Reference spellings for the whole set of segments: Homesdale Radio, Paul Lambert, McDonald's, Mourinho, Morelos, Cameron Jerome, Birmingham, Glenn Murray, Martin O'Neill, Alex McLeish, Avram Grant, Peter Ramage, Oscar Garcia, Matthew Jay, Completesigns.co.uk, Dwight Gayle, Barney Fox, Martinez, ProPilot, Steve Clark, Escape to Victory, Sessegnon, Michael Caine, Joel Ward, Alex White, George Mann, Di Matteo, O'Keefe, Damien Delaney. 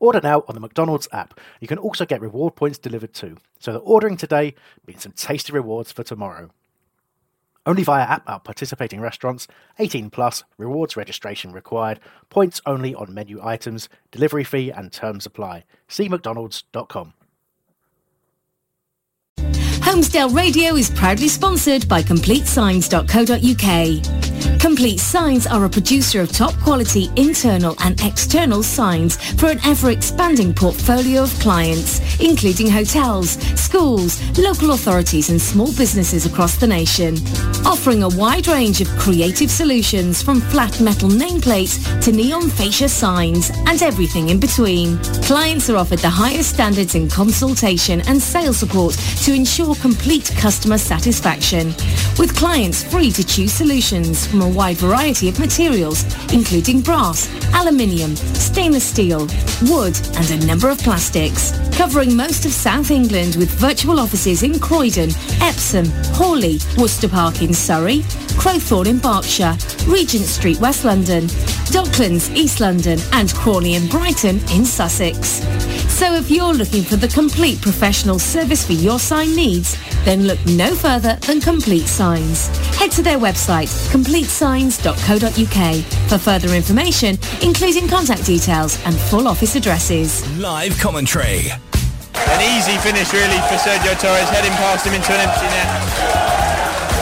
Order now on the McDonald's app. You can also get reward points delivered too. So that ordering today means some tasty rewards for tomorrow. Only via app at participating restaurants. 18 plus. Rewards registration required. Points only on menu items. Delivery fee and terms apply. See mcdonalds.com. Homesdale Radio is proudly sponsored by Completesigns.co.uk. Complete Signs are a producer of top-quality internal and external signs for an ever-expanding portfolio of clients, including hotels, schools, local authorities and small businesses across the nation. Offering a wide range of creative solutions from flat metal nameplates to neon fascia signs and everything in between. Clients are offered the highest standards in consultation and sales support to ensure complete customer satisfaction, with clients free to choose solutions from a wide variety of materials, including brass, aluminium, stainless steel, wood and a number of plastics, covering most of South England with virtual offices in Croydon, Epsom, Hawley, Worcester Park in Surrey, Crowthorne in Berkshire, Regent Street West London, Docklands East London and Crawley and Brighton in Sussex. So if you're looking for the complete professional service for your sign needs, then look no further than Complete Signs. Head to their website, completesigns.co.uk, for further information, including contact details and full office addresses. Live commentary. An easy finish, really, for Sergio Torres, heading past him into an empty net.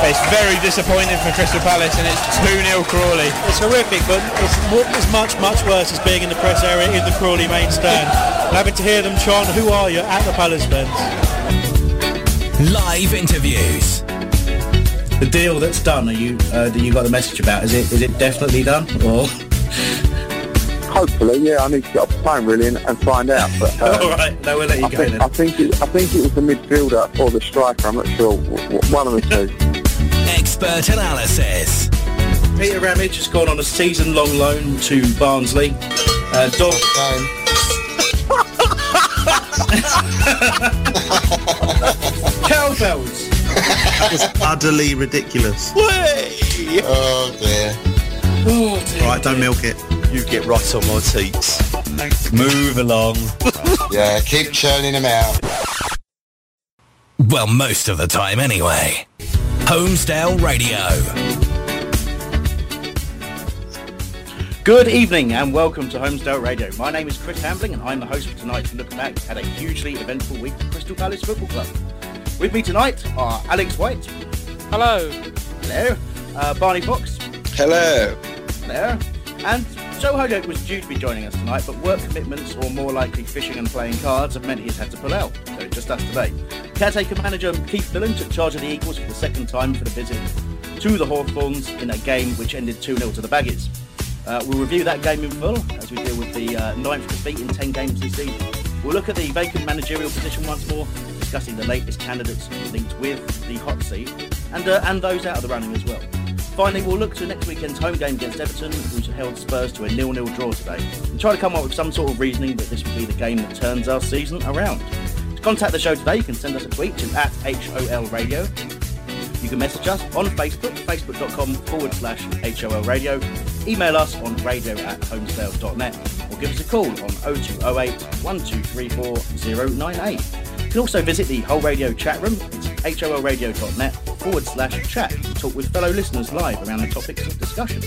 It's very disappointing for Crystal Palace, and it's 2-0 Crawley. It's horrific, but it's much, much worse as being in the press area in the Crawley main stand. Having to hear them chant, who are you, at the Palace fans. Live interviews. The deal that's done, that you got the message about, is it definitely done, or...? Hopefully, yeah, I need to get off the phone, really, and find out. But, Alright, no, we'll let you go then. I think it was the midfielder or the striker, I'm not sure, one of the two. Expert analysis. Peter Ramage has gone on a season-long loan to Barnsley. Cowbells. That was utterly ridiculous. Way. Oh dear. Oh dear. Right, don't milk it. You get rot on my teats. Move along. Yeah, keep churning them out. Well, most of the time, anyway. Homesdale Radio. Good evening and welcome to Homesdale Radio. My name is Chris Hambling and I'm the host for tonight to look back at a hugely eventful week for Crystal Palace Football Club. With me tonight are Alex White. Hello. Hello. Barney Fox. Hello. Hello. And Joe Hodo was due to be joining us tonight, but work commitments, or more likely fishing and playing cards, have meant he's had to pull out. So it's just us today. Caretaker manager Keith Dillon took charge of the Eagles for the second time for the visit to the Hawthorns in a game which ended 2-0 to the Baggies. We'll review that game in full as we deal with the ninth defeat in 10 games this season. We'll look at the vacant managerial position once more, discussing the latest candidates linked with the hot seat and those out of the running as well. Finally, we'll look to next weekend's home game against Everton, who's held Spurs to a 0-0 draw today, and try to come up with some sort of reasoning that this will be the game that turns our season around. To contact the show today, you can send us a tweet to at @HOLradio. You can message us on Facebook, facebook.com/HOLradio. Email us on radio@homesdale.net, or give us a call on 0208 1234098. You can also visit the whole radio chat room. It's holradio.net. /chat to talk with fellow listeners live around the topics of discussion.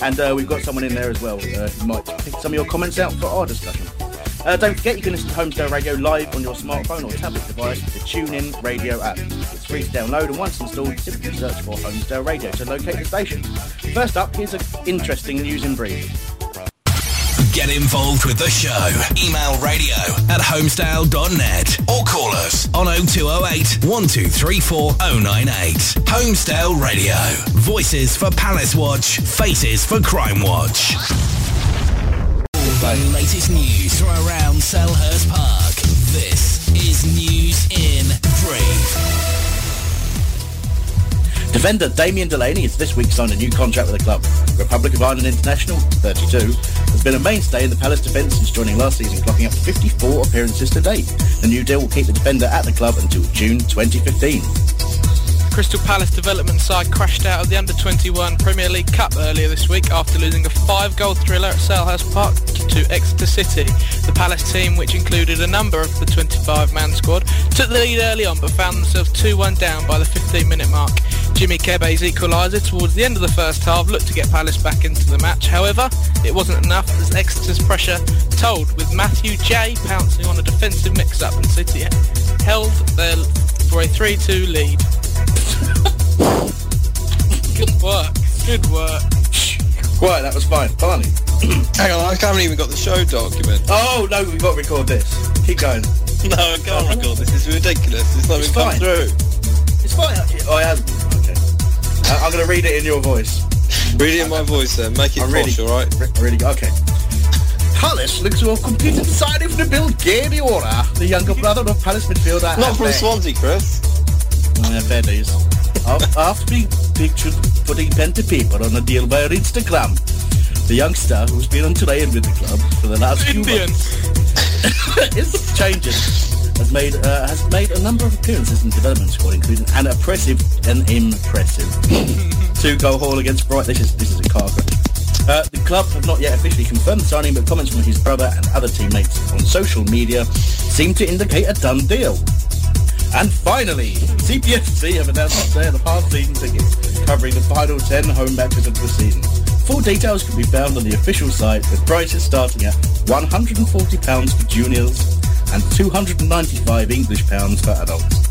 And we've got someone in there as well who might pick some of your comments out for our discussion. Don't forget you can listen to Homesdale Radio live on your smartphone or tablet device with the TuneIn Radio app. It's free to download, and once installed, simply search for Homesdale Radio to locate the station. First up, here's an interesting news in brief. Get involved with the show. Email radio@homesdale.net or call us on 0208 1234 098. Homesdale Radio. Voices for Palace Watch. Faces for Crime Watch. All the latest news from around Selhurst Park. This is News in Brief. Defender Damien Delaney has this week signed a new contract with the club. Republic of Ireland international, 32, has been a mainstay in the Palace defence since joining last season, clocking up to 54 appearances to date. The new deal will keep the defender at the club until June 2015. Crystal Palace development side crashed out of the Under-21 Premier League Cup earlier this week after losing a 5-goal thriller at Selhurst Park to Exeter City. The Palace team, which included a number of the 25-man squad, took the lead early on but found themselves 2-1 down by the 15-minute mark. Jimmy Kebe's equaliser towards the end of the first half looked to get Palace back into the match. However, it wasn't enough as Exeter's pressure told, with Matthew Jay pouncing on a defensive mix-up, and City held there for a 3-2 lead. Good work. Right, that was fine. Finally. Hang on, I haven't even got the show document. Oh, no, we've got to record this. Keep going. No, I can't record this. It's ridiculous. It's not even come through. It's fine. Oh, it hasn't. Okay. I'm going to read it in your voice. Read it in my voice, then. Make it posh, alright? Really, okay. Palace looks to have completed the signing for the Bill Guedioura, the younger brother of Palace midfielder. Not from Swansea, Chris. Yeah, fair days. After being pictured putting pen to paper on a deal via Instagram, the youngster, who's been on terrain with the club for the last few months, is changing. Has made a number of appearances in the development squad, including an impressive 2-goal haul against Brighton. This is a car crash. The club have not yet officially confirmed the signing, but comments from his brother and other teammates on social media seem to indicate a done deal. And finally, CPFC have announced that they are the half-season tickets covering the final 10 home matches of the season. Full details can be found on the official site, with prices starting at £140 for juniors and £295 for adults.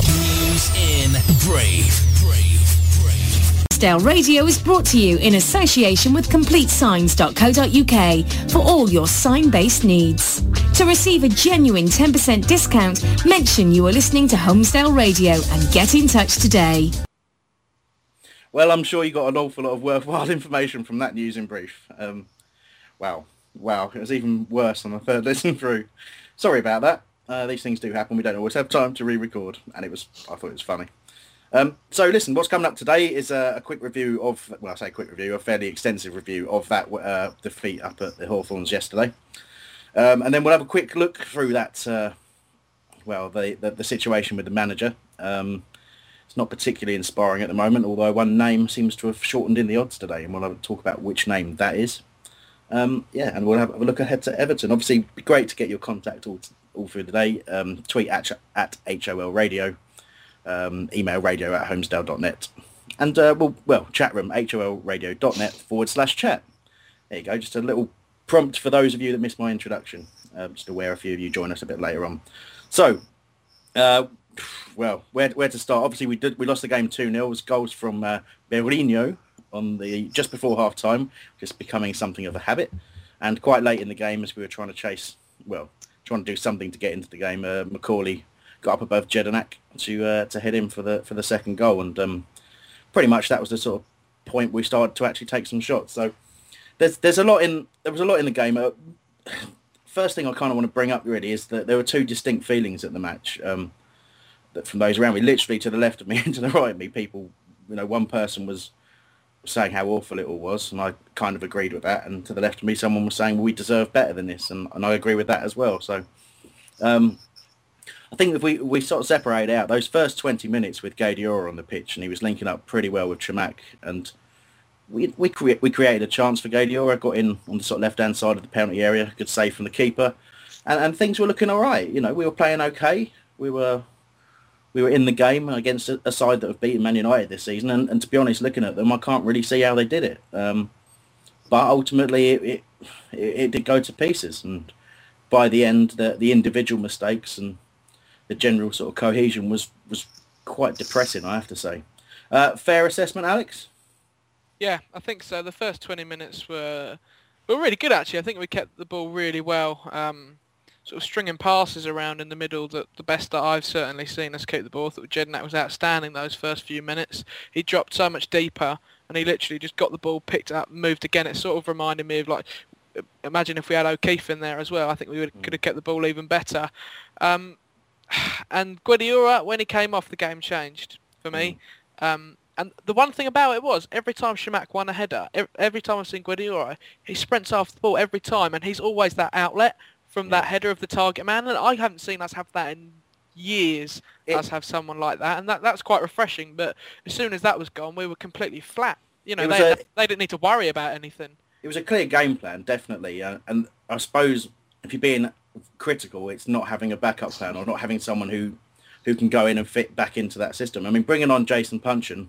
News in brief. Homesdale Radio is brought to you in association with Completesigns.co.uk for all your sign-based needs. To receive a genuine 10% discount, mention you are listening to Homesdale Radio and get in touch today. Well, I'm sure you got an awful lot of worthwhile information from that news in brief. Wow, it was even worse than my third listen through. Sorry about that. These things do happen. We don't always have time to re-record, and I thought it was funny. So listen, what's coming up today is a quick review of, well, I say quick review, a fairly extensive review of that defeat up at the Hawthorns yesterday. And then we'll have a quick look through that, the situation with the manager. It's not particularly inspiring at the moment, although one name seems to have shortened in the odds today, and we'll have to talk about which name that is. And we'll have a look ahead to Everton. Obviously, it'd be great to get your contact all through the day. Tweet at HOL Radio, email radio@homesdale.net, and chat room, HOLradio.net /chat. There you go, just a little prompt for those of you that missed my introduction. Just aware a few of you join us a bit later on. So, where to start? Obviously, we lost the game 2-0. It was goals from Berahino just before half time, just becoming something of a habit. And quite late in the game, as we were trying to do something to get into the game, Macaulay got up above Jedinak to head in for the second goal. And pretty much that was the sort of point we started to actually take some shots. So. There was a lot in the game. First thing I kind of want to bring up really is that there were two distinct feelings at the match from those around me. Literally to the left of me and to the right of me, people, one person was saying how awful it all was, and I kind of agreed with that. And to the left of me, someone was saying, well, we deserve better than this, and I agree with that as well. So I think if we sort of separate out those first 20 minutes with Guedioura on the pitch, and he was linking up pretty well with Chamakh, and we created a chance for Guedioura, got in on the sort of left-hand side of the penalty area, good save from the keeper, and things were looking all right. We were playing okay. We were We were in the game against a side that have beaten Man United this season, and to be honest, looking at them, I can't really see how they did it. But ultimately, it did go to pieces, and by the end, the individual mistakes and the general sort of cohesion was quite depressing, I have to say. Fair assessment, Alex? Yeah, I think so. The first 20 minutes were really good, actually. I think we kept the ball really well. Sort of stringing passes around in the middle, the best that I've certainly seen us keep the ball. I thought Jedinak was outstanding those first few minutes. He dropped so much deeper, and he literally just got the ball, picked it up, moved again. It sort of reminded me of, like, imagine if we had O'Keefe in there as well. I think we could have kept the ball even better. And Guedioura, when he came off, the game changed for me. And the one thing about it was, every time Chamakh won a header, every time I've seen Guedioura, he sprints after the ball every time, and he's always that outlet from that header of the target man, and I haven't seen us have that in years, us have someone like that, and that's quite refreshing. But as soon as that was gone, we were completely flat. You know, they didn't need to worry about anything. It was a clear game plan, definitely, and I suppose if you're being critical, it's not having a backup plan or not having someone who can go in and fit back into that system. I mean, bringing on Jason Puncheon,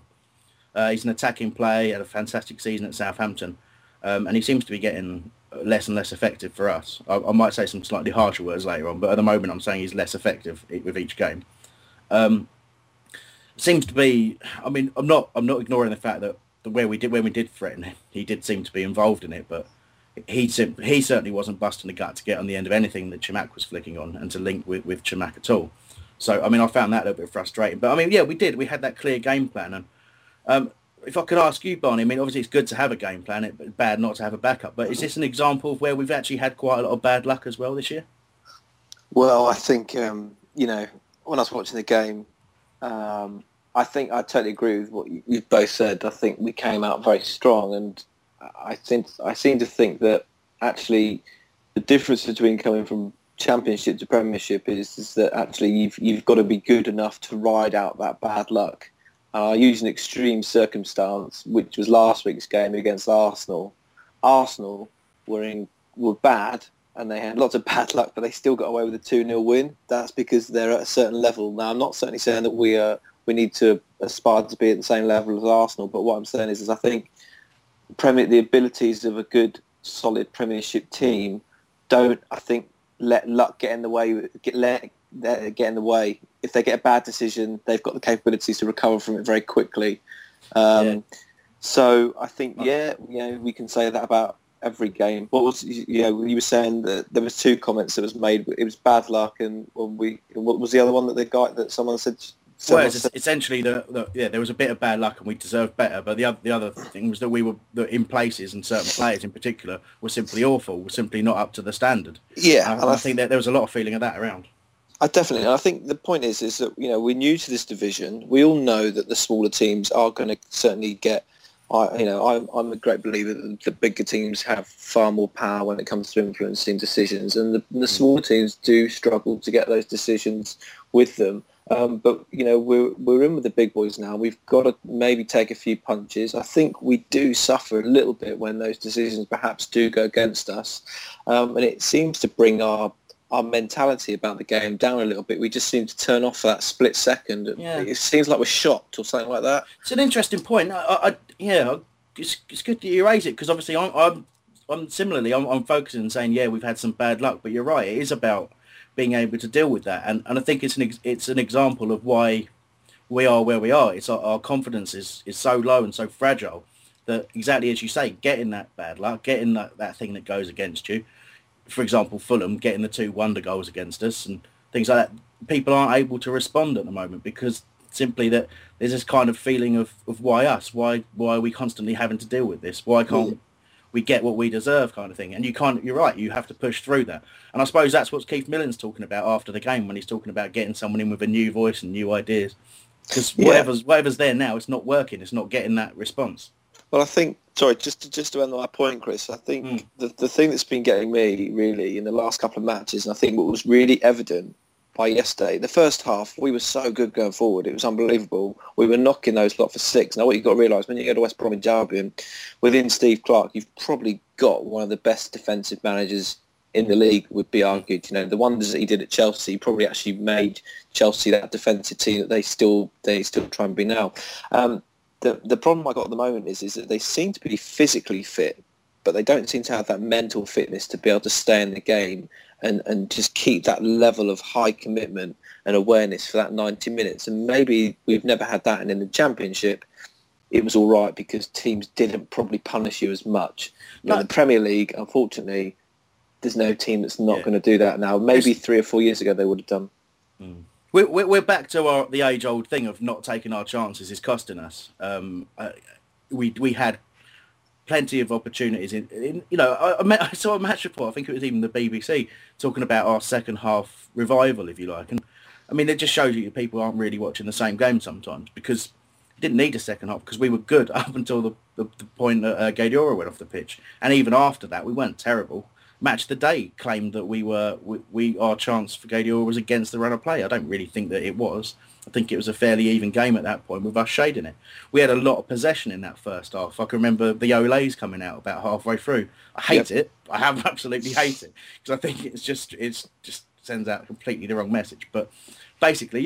he's an attacking player, had a fantastic season at Southampton, and he seems to be getting less and less effective for us. I might say some slightly harsher words later on, but at the moment I'm saying he's less effective with each game. Seems to be, I mean, I'm not ignoring the fact that when we did threaten him, he did seem to be involved in it, but he certainly wasn't busting the gut to get on the end of anything that Chamakh was flicking on and to link with Chamakh at all. So, I mean, I found that a little bit frustrating. But, I mean, yeah, we had that clear game plan. And if I could ask you, Barney, I mean, obviously it's good to have a game plan, it's bad not to have a backup, but is this an example of where we've actually had quite a lot of bad luck as well this year? Well, I think, you know, when I was watching the game, I think I totally agree with what you've both said. I think we came out very strong, and I seem to think that actually the difference between coming from Championship to Premiership is that actually you've got to be good enough to ride out that bad luck. I used an extreme circumstance, which was last week's game against Arsenal. Arsenal were bad, and they had lots of bad luck, but they still got away with a 2-0 win. That's because they're at a certain level. Now, I'm not certainly saying that we need to aspire to be at the same level as Arsenal, but what I'm saying is I think the abilities of a good, solid Premiership team don't, I think, let luck get in the way. If they get a bad decision, they've got the capabilities to recover from it very quickly. So I think, we can say that about every game. What was, you were saying that there was two comments that was made. It was bad luck, and what was the other one that the guy that someone said? Essentially, there was a bit of bad luck, and we deserved better. But the other thing was that we were in places, and certain players in particular were simply awful, were simply not up to the standard. Yeah, and I think that there was a lot of feeling of that around. I think the point is that, you know, we're new to this division. We all know that the smaller teams are going to certainly get, I'm a great believer that the bigger teams have far more power when it comes to influencing decisions, and the smaller teams do struggle to get those decisions with them. But, you know, we're in with the big boys now. We've got to maybe take a few punches. I think we do suffer a little bit when those decisions perhaps do go against us, and it seems to bring our mentality about the game down a little bit. We just seem to turn off for that split second. Yeah. It seems like we're shocked or something like that. It's an interesting point. It's good that you raise it, because obviously I'm focusing and saying, yeah, we've had some bad luck, but you're right. It is about being able to deal with that, and I think it's an example of why we are where we are. It's our confidence is so low and so fragile that, exactly as you say, getting that bad luck, getting that thing that goes against you. For example, Fulham getting the 2 wonder goals against us and things like that. People aren't able to respond at the moment because simply that there's this kind of feeling of why us? Why are we constantly having to deal with this? Why can't we get what we deserve, kind of thing? And you're right, you have to push through that. And I suppose that's what Keith Millen's talking about after the game when he's talking about getting someone in with a new voice and new ideas. Because whatever's there now, it's not working. It's not getting that response. Well, I think, just to end on that point, Chris, I think the thing that's been getting me, really, in the last couple of matches, and I think what was really evident by yesterday, the first half, we were so good going forward. It was unbelievable. We were knocking those lot for 6. Now, what you've got to realise, when you go to West Bromwich Albion, within Steve Clark, you've probably got one of the best defensive managers in the league would be argued. You know, the wonders that he did at Chelsea probably actually made Chelsea that defensive team that they still try and be now. The problem I got at the moment is that they seem to be physically fit, but they don't seem to have that mental fitness to be able to stay in the game and just keep that level of high commitment and awareness for that 90 minutes. And maybe we've never had that, and in the Championship it was all right because teams didn't probably punish you as much. But in the Premier League, unfortunately, there's no team that's not going to do that now. Maybe 3 or 4 years ago they would have done. We're back to the age-old thing of not taking our chances is costing us. We had plenty of opportunities. I saw a match report, I think it was even the BBC, talking about our second half revival, if you like. And I mean, it just shows you that people aren't really watching the same game sometimes, because we didn't need a second half because we were good up until the point that Guedioura went off the pitch. And even after that, we weren't terrible. Match of the Day claimed that our chance for Guedioura was against the run of play. I don't really think that it was. I think it was a fairly even game at that point with us shading it. We had a lot of possession in that first half. I can remember the Olays coming out about halfway through. I hate it. I have absolutely hate it, because I think it just sends out completely the wrong message. But basically,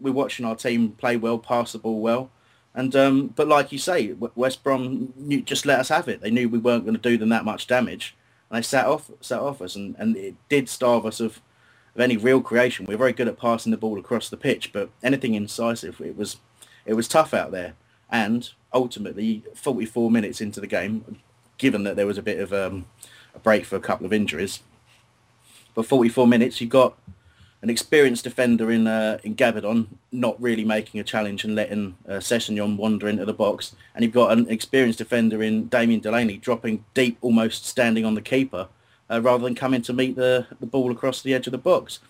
we're watching our team play well, pass the ball well. And but like you say, West Brom just let us have it. They knew we weren't going to do them that much damage. And they sat off us, and it did starve us of any real creation. We were very good at passing the ball across the pitch, but anything incisive, it was tough out there. And ultimately, 44 minutes into the game, given that there was a bit of a break for a couple of injuries, but 44 minutes, you've got an experienced defender in Gabadon not really making a challenge and letting Sessegnon wander into the box. And you've got an experienced defender in Damien Delaney dropping deep, almost standing on the keeper, rather than coming to meet the ball across the edge of the box.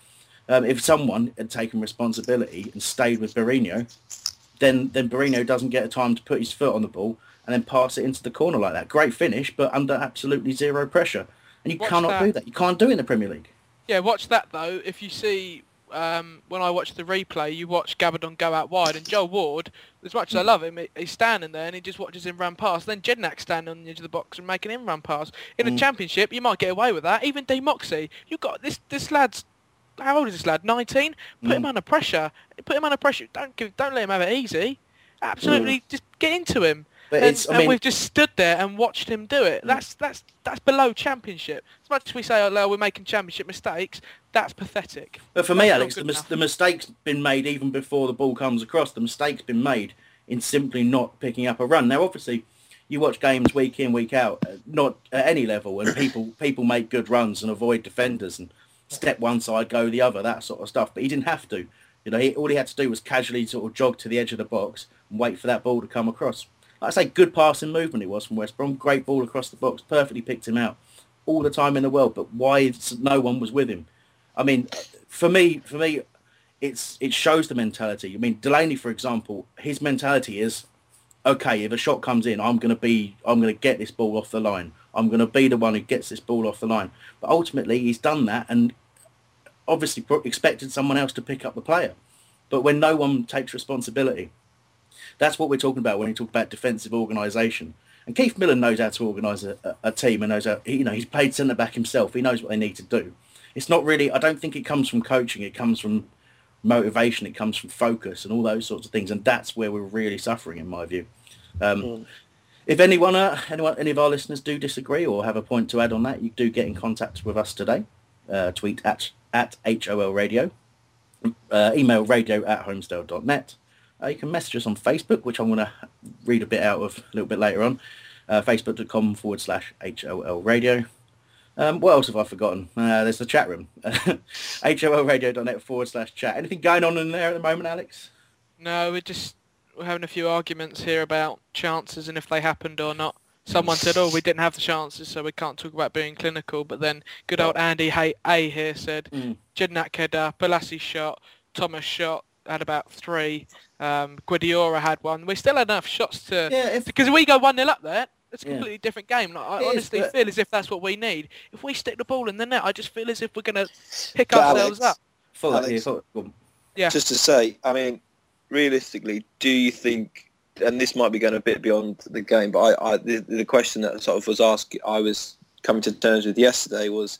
If someone had taken responsibility and stayed with Berahino, then Berahino doesn't get a time to put his foot on the ball and then pass it into the corner like that. Great finish, but under absolutely zero pressure. And you cannot do that. You can't do it in the Premier League. Yeah, watch that though. If you see, when I watch the replay, you watch Gabadon go out wide, and Joe Ward, as much as I love him, he's standing there and he just watches him run past. Then Jedinak standing on the edge of the box and making him run past. In the Championship, you might get away with that. Even D Moxie, you've got this lad's, how old is this lad? 19. Put him under pressure. Put him under pressure. Don't let him have it easy. Absolutely, just get into him. But we've just stood there and watched him do it. That's below Championship. As much as we say, we're making Championship mistakes, that's pathetic. But for me, Alex, the mistake's been made even before the ball comes across. The mistake's been made in simply not picking up a run. Now, obviously, you watch games week in, week out, not at any level, and people make good runs and avoid defenders and step one side, go the other, that sort of stuff. But he didn't have to. You know, all he had to do was casually sort of jog to the edge of the box and wait for that ball to come across. I'd say good passing movement it was from West Brom. Great ball across the box. Perfectly picked him out. All the time in the world, but why no one was with him? I mean, for me, it shows the mentality. I mean, Delaney, for example, his mentality is, okay, if a shot comes in, I'm going to get this ball off the line. I'm going to be the one who gets this ball off the line. But ultimately, he's done that and obviously expected someone else to pick up the player. But when no one takes responsibility, that's what we're talking about when we talk about defensive organisation. And Keith Millen knows how to organise a team, and knows how, he's played centre back himself. He knows what they need to do. It's not really. I don't think it comes from coaching. It comes from motivation. It comes from focus and all those sorts of things. And that's where we're really suffering, in my view. If any of our listeners do disagree or have a point to add on that, you do get in contact with us today. Tweet at HOL Radio. Email radio@homesdale.net. You can message us on Facebook, which I'm going to read a bit out of a little bit later on. Facebook.com/HOL Radio. What else have I forgotten? There's the chat room. HOLradio.net /chat. Anything going on in there at the moment, Alex? No, we're having a few arguments here about chances and if they happened or not. Someone said, we didn't have the chances, so we can't talk about being clinical. But then good old Andy A here said, Jedinak header, Bolasie shot, Thomas shot, had about three. Guedioura had one. We still had enough shots to... because if we go 1-0 up there, it's a completely different game. Like, I honestly feel as if that's what we need. If we stick the ball in the net, I just feel as if we're going to pick ourselves up. Just to say, I mean, realistically, do you think, and this might be going a bit beyond the game, but the question that sort of was asked, I was coming to terms with yesterday was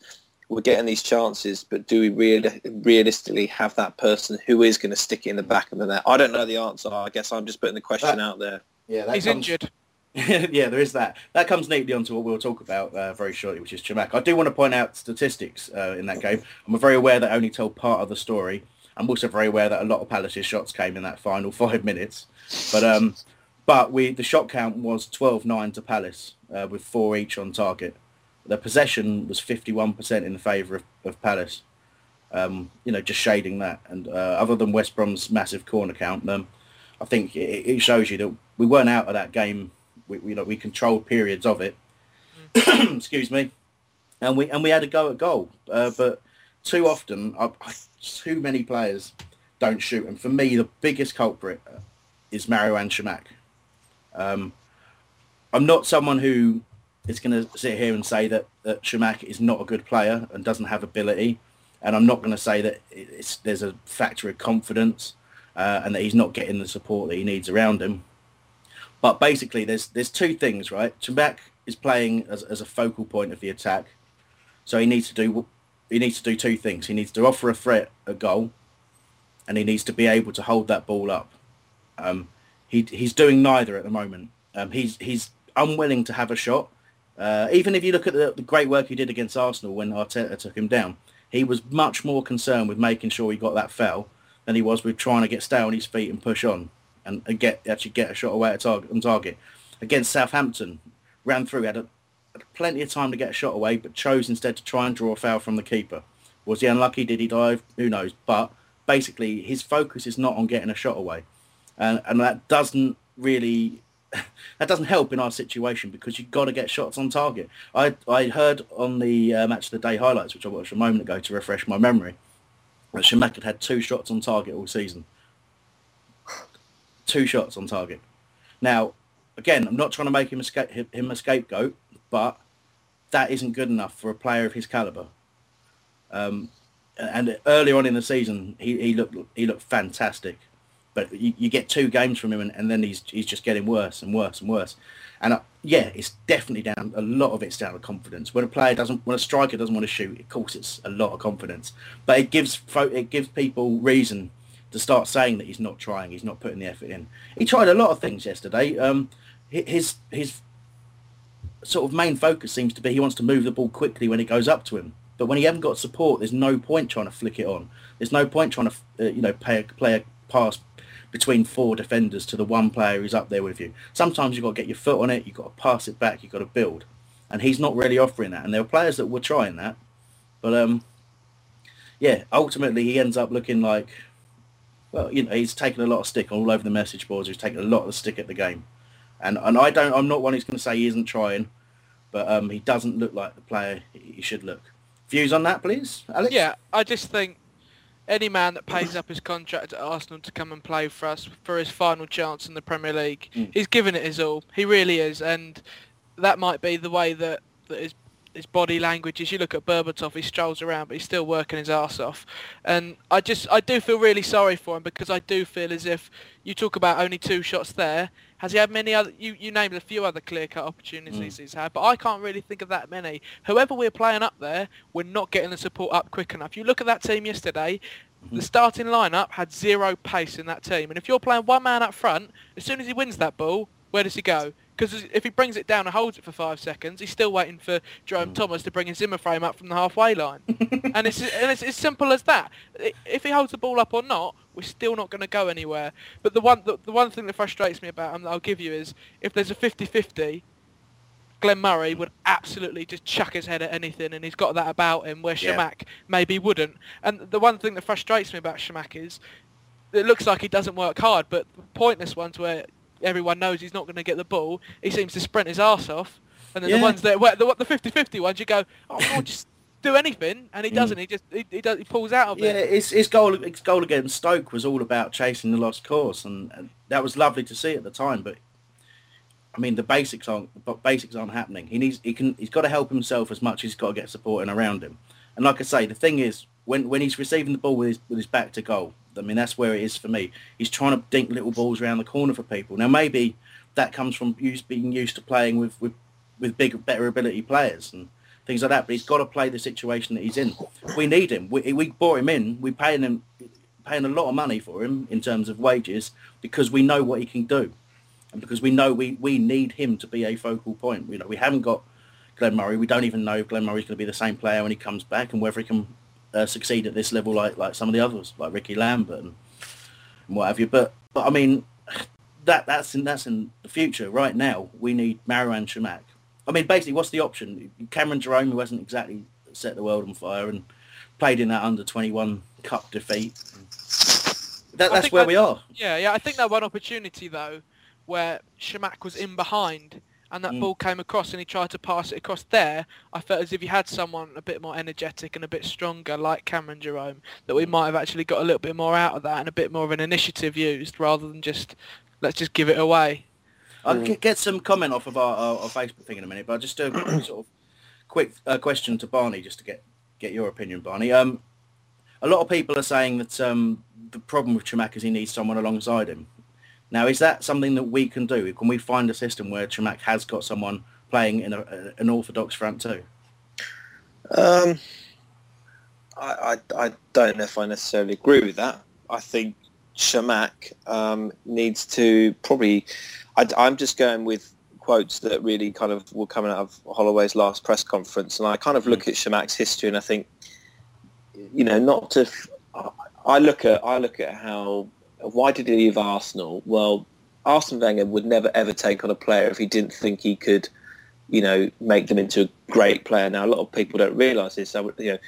we're getting these chances, but do we realistically have that person who is going to stick it in the back of the net? I don't know the answer. I guess I'm just putting the question out there. Yeah, that He's injured. Yeah, there is that. That comes neatly onto what we'll talk about very shortly, which is Chamakh. I do want to point out statistics in that game. I'm very aware that I only told part of the story. I'm also very aware that a lot of Palace's shots came in that final 5 minutes. But the shot count was 12-9 to Palace with 4 each on target. The possession was 51% in favour of Palace, just shading that. And other than West Brom's massive corner count, I think it shows you that we weren't out of that game. We controlled periods of it. Excuse me. And we had a go at goal. But too often, too many players don't shoot. And for me, the biggest culprit is Marouane Chamakh. I'm not someone who is going to sit here and say that Chamakh is not a good player and doesn't have ability. And I'm not going to say that there's a factor of confidence and that he's not getting the support that he needs around him. But basically, there's two things, right? Chamakh is playing as a focal point of the attack, so he needs to do two things. He needs to offer a threat, a goal, and he needs to be able to hold that ball up. He's doing neither at the moment. He's unwilling to have a shot. Even if you look at the great work he did against Arsenal when Arteta took him down, he was much more concerned with making sure he got that foul than he was with trying to stay on his feet and push on. And get a shot away on target. Against Southampton, ran through, had plenty of time to get a shot away, but chose instead to try and draw a foul from the keeper. Was he unlucky? Did he dive? Who knows? But basically, his focus is not on getting a shot away, and that doesn't help in our situation because you've got to get shots on target. I heard on the Match of the Day highlights, which I watched a moment ago to refresh my memory, that Chamakh had 2 shots on target all season. 2 shots on target. Now, again, I'm not trying to make him a scapegoat, but that isn't good enough for a player of his caliber. And earlier on in the season, he looked fantastic, but you get 2 games from him, and then he's just getting worse and worse and worse. And it's definitely down. A lot of it's down to confidence. When a striker doesn't want to shoot, of course, it's a lot of confidence. But it gives people reason to start saying that he's not trying, he's not putting the effort in. He tried a lot of things yesterday. His sort of main focus seems to be he wants to move the ball quickly when it goes up to him. But when he hasn't got support, there's no point trying to flick it on. There's no point trying to play a pass between 4 defenders to the one player who's up there with you. Sometimes you've got to get your foot on it, you've got to pass it back, you've got to build. And he's not really offering that. And there were players that were trying that. But, ultimately he ends up looking like... Well, he's taken a lot of stick all over the message boards. He's taken a lot of stick at the game, and I'm not one who's going to say he isn't trying, but he doesn't look like the player he should look. Views on that, please, Alex? Yeah, I just think any man that pays up his contract at Arsenal to come and play for us for his final chance in the Premier League, he's given it his all. He really is, and that might be the way that his body language is. You look at Berbatov, he strolls around, but he's still working his arse off. And I do feel really sorry for him because I do feel as if you talk about only 2 shots there. Has he had many other... You named a few other clear-cut opportunities he's had, but I can't really think of that many. Whoever we're playing up there, we're not getting the support up quick enough. You look at that team yesterday, the starting lineup had 0 pace in that team. And if you're playing one man up front, as soon as he wins that ball, where does he go? Because if he brings it down and holds it for 5 seconds, he's still waiting for Jerome Thomas to bring his Zimmer frame up from the halfway line. And it's as simple as that. If he holds the ball up or not, we're still not going to go anywhere. But the one thing that frustrates me about him that I'll give you is if there's a 50-50, Glenn Murray would absolutely just chuck his head at anything, and he's got that about him where Chamakh maybe wouldn't. And the one thing that frustrates me about Chamakh is it looks like he doesn't work hard, but pointless ones where... everyone knows he's not going to get the ball. He seems to sprint his arse off, and then the ones that the 50-50 ones, you go, oh, God, just do anything, and he doesn't. He pulls out of it. Yeah, his goal against Stoke was all about chasing the lost cause, and that was lovely to see at the time. But I mean, the basics aren't happening. He's got to help himself as much as he's got to get support and around him. And like I say, the thing is, when he's receiving the ball with his back to goal. I mean, that's where it is for me. He's trying to dink little balls around the corner for people. Now, maybe that comes from being used to playing with bigger, better ability players. And things like that. But he's got to play the situation that he's in. We need him. We bought him in. We're paying a lot of money for him in terms of wages because we know what he can do, and because we know we need him to be a focal point. You know, we haven't got Glenn Murray. We don't even know if Glenn Murray's going to be the same player when he comes back, and whether he can succeed at this level like some of the others, like Ricky Lambert and what have you. But I mean, that's in the future. Right now, we need Marouane Chamakh. I mean, basically, what's the option? Cameron Jerome, who hasn't exactly set the world on fire and played in that under-21 cup defeat. That's where we are. Yeah. I think that one opportunity, though, where Chamakh was in behind and that ball came across and he tried to pass it across there, I felt as if he had someone a bit more energetic and a bit stronger like Cameron Jerome, that we might have actually got a little bit more out of that and a bit more of an initiative used rather than just, let's just give it away. I'll get some comment off of our Facebook thing in a minute, but I'll just do a sort of quick question to Barney, just to get your opinion, Barney. A lot of people are saying that the problem with Chamakh is he needs someone alongside him. Now, is that something that we can do? Can we find a system where Chamakh has got someone playing in an orthodox front two? I don't know if I necessarily agree with that. I think Chamakh needs to probably... I'm just going with quotes that really kind of were coming out of Holloway's last press conference, and I kind of look at Shamakh's history, and I think, you know, not to. I look at how. Why did he leave Arsenal? Well, Arsene Wenger would never ever take on a player if he didn't think he could, you know, make them into a great player. Now, a lot of people don't realise this. So, you know,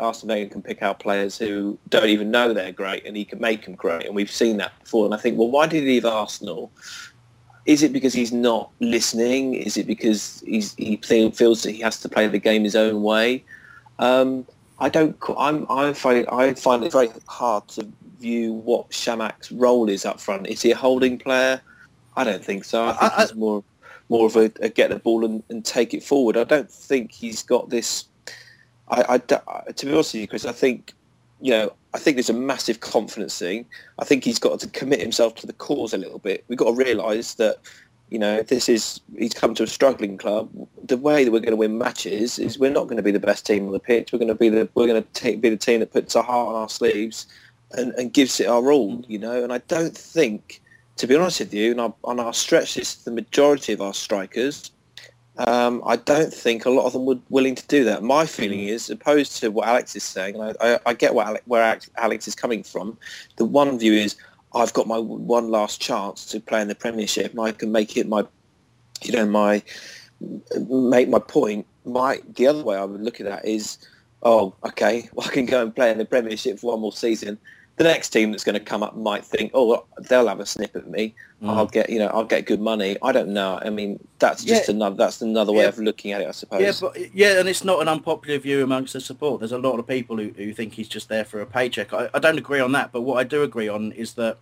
Arsene Wenger can pick out players who don't even know they're great, and he can make them great, and we've seen that before. And I think, well, why did he leave Arsenal? Is it because he's not listening? Is it because he feels that he has to play the game his own way? I find it very hard to view what Shamakh's role is up front. Is he a holding player? I don't think so. I think he's more of a get the ball and take it forward. I don't think he's got this. To be honest with you, Chris, I think there's a massive confidence thing. I think he's got to commit himself to the cause a little bit. We've got to realise that, you know, he's come to a struggling club. The way that we're going to win matches is we're not going to be the best team on the pitch. We're going to be the team that puts our heart on our sleeves and gives it our all, you know. And I don't think, to be honest with you, and I'll stretch this to the majority of our strikers, I don't think a lot of them were willing to do that. My feeling is, opposed to what Alex is saying, and I get where Alex is coming from, the one view is, I've got my one last chance to play in the Premiership, and I can make it my point. The other way I would look at that is, oh, okay, well, I can go and play in the Premiership for one more season. The next team that's going to come up might think, oh, they'll have a snip at me. I'll get good money. I don't know. I mean, that's just another way of looking at it, I suppose. Yeah, and it's not an unpopular view amongst the support. There's a lot of people who think he's just there for a paycheck. I don't agree on that, but what I do agree on is that,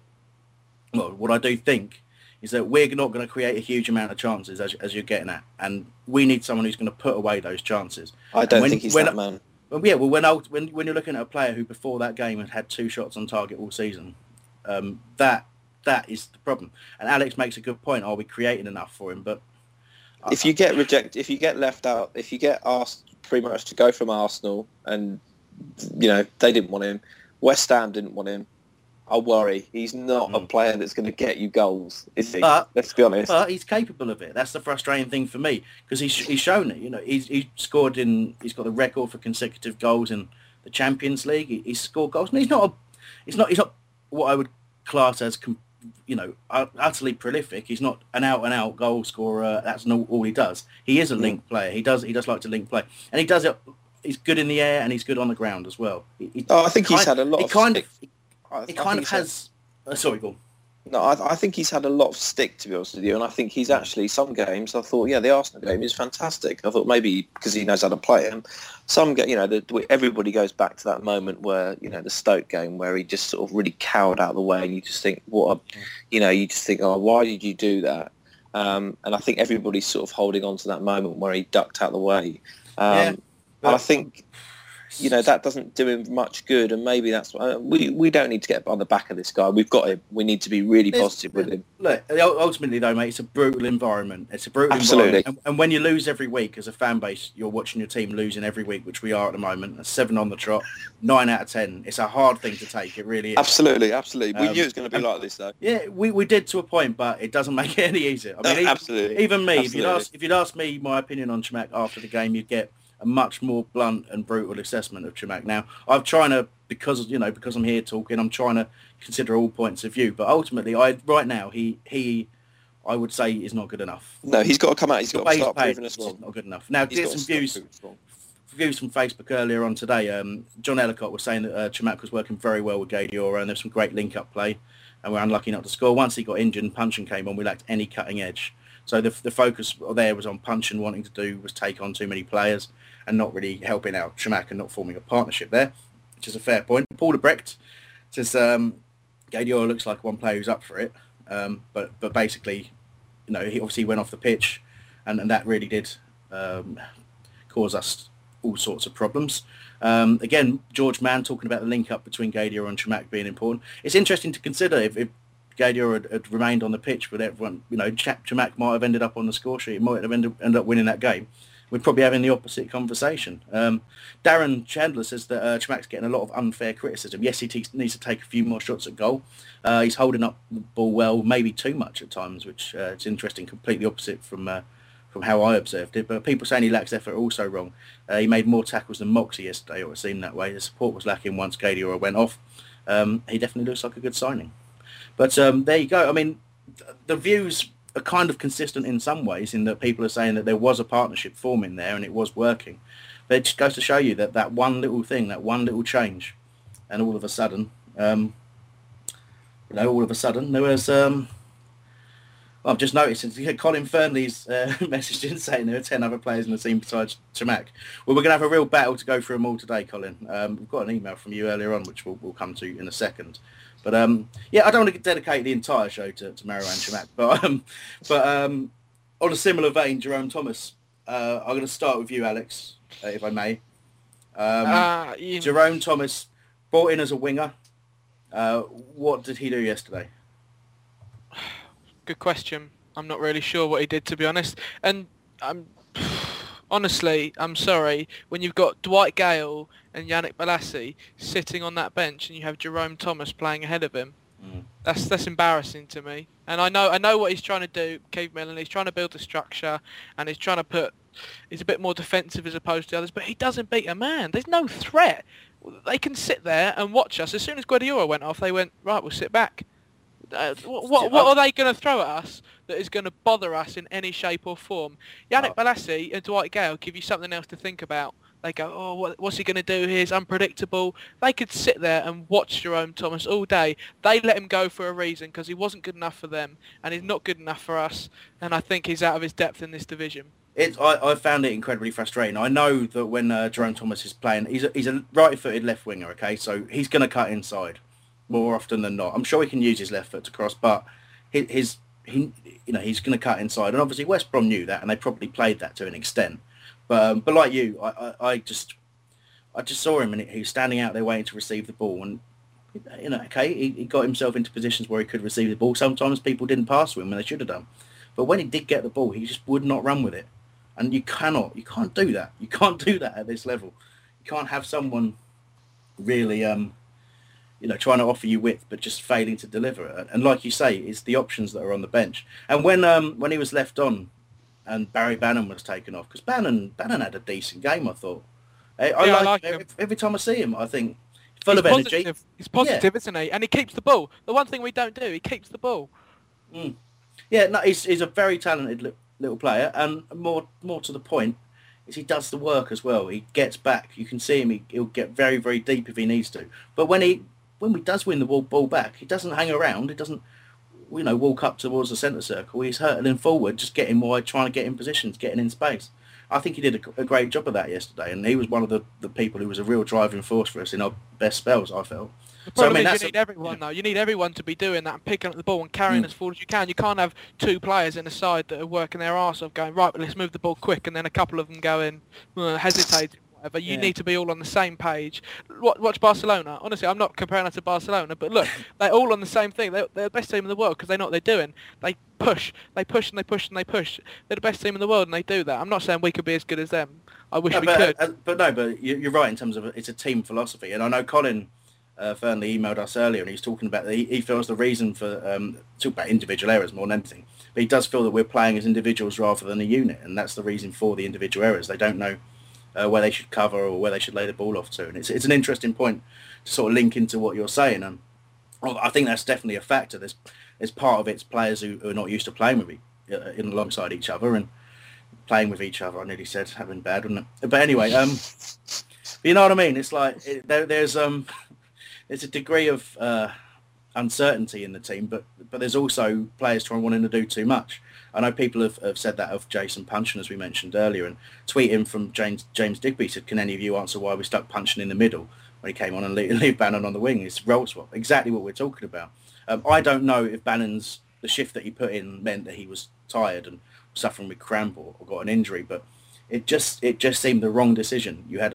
well, what I do think is that we're not going to create a huge amount of chances, as you're getting at, and we need someone who's going to put away those chances. I don't think he's that man. Yeah, well, when you're looking at a player who before that game had had 2 shots on target all season, that is the problem. And Alex makes a good point. Are we creating enough for him? But if you get left out, if you get asked pretty much to go from Arsenal, and you know they didn't want him, West Ham didn't want him. I worry he's not a player that's going to get you goals, is he? But, let's be honest. But he's capable of it. That's the frustrating thing for me, because he's shown it. You know, he's got the record for consecutive goals in the Champions League. He's scored goals, and he's not what I would class as utterly prolific. He's not an out and out goal scorer. That's not all he does. He is a link player. He does like to link play, and he does it. He's good in the air and he's good on the ground as well. I think he's had a lot. Sorry, go on. No, I think he's had a lot of stick, to be honest with you, and I think he's actually, some games, I thought, yeah, the Arsenal game is fantastic. I thought maybe because he knows how to play him. Everybody goes back to that moment where, you know, the Stoke game where he just sort of really cowed out of the way, and you just think, oh, why did you do that? And I think everybody's sort of holding on to that moment where he ducked out of the way. I think... you know, that doesn't do him much good. And maybe that's we don't need to get on the back of this guy. We've got him. We need to be really positive with him. Look, ultimately though, mate, it's a brutal environment. It's a brutal environment. And when you lose every week as a fan base, you're watching your team losing every week, which we are at the moment. A 7 on the trot, 9 out of 10. It's a hard thing to take. It really is. Absolutely, absolutely. We knew it was going to be like this though. Yeah, we did to a point, but it doesn't make it any easier. I mean, even me. If you'd asked me my opinion on Chamakh after the game, you'd get a much more blunt and brutal assessment of Chamakh. Now, I'm trying to, because I'm here talking, I'm trying to consider all points of view. But ultimately, right now, I would say, is not good enough. No, he's got to come out. He's got to start proving us wrong. Not good enough. Now, get some views from Facebook earlier on today. John Ellicott was saying that Chamakh was working very well with Guedioura, and there was some great link-up play, and we're unlucky not to score. Once he got injured and Puncheon came on, we lacked any cutting edge. So the focus there was on Puncheon wanting to take on too many players and not really helping out Chamakh and not forming a partnership there, which is a fair point. Paul de Brecht says, Guedioura looks like one player who's up for it, but basically, you know, he obviously went off the pitch, and that really did cause us all sorts of problems. Again, George Mann talking about the link-up between Guedioura and Chamakh being important. It's interesting to consider if Guedioura had remained on the pitch with everyone, you know, Chamakh might have ended up on the score sheet. He might have ended up winning that game. We're probably having the opposite conversation. Darren Chandler says that Chamak's getting a lot of unfair criticism. Yes, he needs to take a few more shots at goal. He's holding up the ball well, maybe too much at times, which it's interesting, completely opposite from how I observed it. But people saying he lacks effort are also wrong. He made more tackles than Moxie yesterday, or it seemed that way. The support was lacking once Guedioura went off. He definitely looks like a good signing. But there you go. I mean, the views are kind of consistent in some ways, in that people are saying that there was a partnership forming there and it was working. But it just goes to show you that that one little thing, that one little change, and all of a sudden, there was... I've just noticed, Colin Fernley's message in saying there are 10 other players in the team besides Chamakh. Well, we're going to have a real battle to go through them all today, Colin. We've got an email from you earlier on, which we'll come to in a second. But yeah, I don't want to dedicate the entire show to Marouane Chamakh. But on a similar vein, Jerome Thomas, I'm going to start with you, Alex, if I may. Jerome Thomas, brought in as a winger. What did he do yesterday? Good question. I'm not really sure what he did, to be honest. And I'm sorry. When you've got Dwight Gayle and Yannick Bolasie sitting on that bench, and you have Jerome Thomas playing ahead of him, that's embarrassing to me. And I know what he's trying to do, Keith Millen. He's trying to build a structure, and he's trying to put. He's a bit more defensive as opposed to others, but he doesn't beat a man. There's no threat. They can sit there and watch us. As soon as Guedioura went off, they went, right, we'll sit back. What are they going to throw at us that is going to bother us in any shape or form? Yannick Bolasie and Dwight Gayle give you something else to think about. They go, oh, what's he going to do here? It's unpredictable. They could sit there and watch Jerome Thomas all day. They let him go for a reason, because he wasn't good enough for them, and he's not good enough for us, and I think he's out of his depth in this division. I found it incredibly frustrating. I know that when Jerome Thomas is playing, he's a right-footed left winger, okay? So he's going to cut inside more often than not. I'm sure he can use his left foot to cross, but he's going to cut inside. And obviously West Brom knew that, and they probably played that to an extent. But like you, I just saw him, and he was standing out there waiting to receive the ball. And you know, okay, he got himself into positions where he could receive the ball. Sometimes people didn't pass to him when they should have done. But when he did get the ball, he just would not run with it. And you can't do that. You can't do that at this level. You can't have someone really. You know, trying to offer you width, but just failing to deliver it. And like you say, it's the options that are on the bench. And when he was left on, and Barry Bannan was taken off, because Bannan had a decent game, I thought. I like him. Every time I see him, I think he's full of energy. He's positive, yeah. Isn't he? And he keeps the ball. The one thing we don't do, he keeps the ball. Mm. Yeah, no, he's a very talented little player, and more to the point, is he does the work as well. He gets back. You can see him. He'll get very, very deep if he needs to. But when he does win the ball back, he doesn't hang around. He doesn't, you know, walk up towards the centre circle. He's hurtling forward, just getting wide, trying to get in positions, getting in space. I think he did a great job of that yesterday, and he was one of the people who was a real driving force for us in our best spells, I felt. You need everyone to be doing that and picking up the ball and carrying as forward as you can. You can't have two players in a side that are working their arse off going, right, let's move the ball quick, and then a couple of them going, hesitating. whatever, you need to be all on the same page. Watch Barcelona. Honestly, I'm not comparing that to Barcelona, but look, they're all on the same thing. They're the best team in the world because they know what they're doing. They push. They're the best team in the world, and they do that. I'm not saying we could be as good as them. I wish we could. But you're right in terms of it's a team philosophy. And I know Colin Fernley emailed us earlier, and he was talking about he feels the reason for talk about individual errors more than anything. But he does feel that we're playing as individuals rather than a unit, and that's the reason for the individual errors. They don't know where they should cover or where they should lay the ball off to, and it's an interesting point to sort of link into what you're saying. And I think that's definitely a factor. There's part of it's players who are not used to playing with alongside each other and playing with each other. I nearly said having bad, wouldn't it? But anyway, you know what I mean. It's like there's a degree of uncertainty in the team, but there's also players trying wanting to do too much. I know people have said that of Jason Puncheon, as we mentioned earlier, and tweeting from James Digby said, "Can any of you answer why we stuck Puncheon in the middle when he came on and leave Bannan on the wing?" It's role swap, exactly what we're talking about. I don't know if Bannon's the shift that he put in meant that he was tired and suffering with cramp or got an injury, but it just seemed the wrong decision. You had.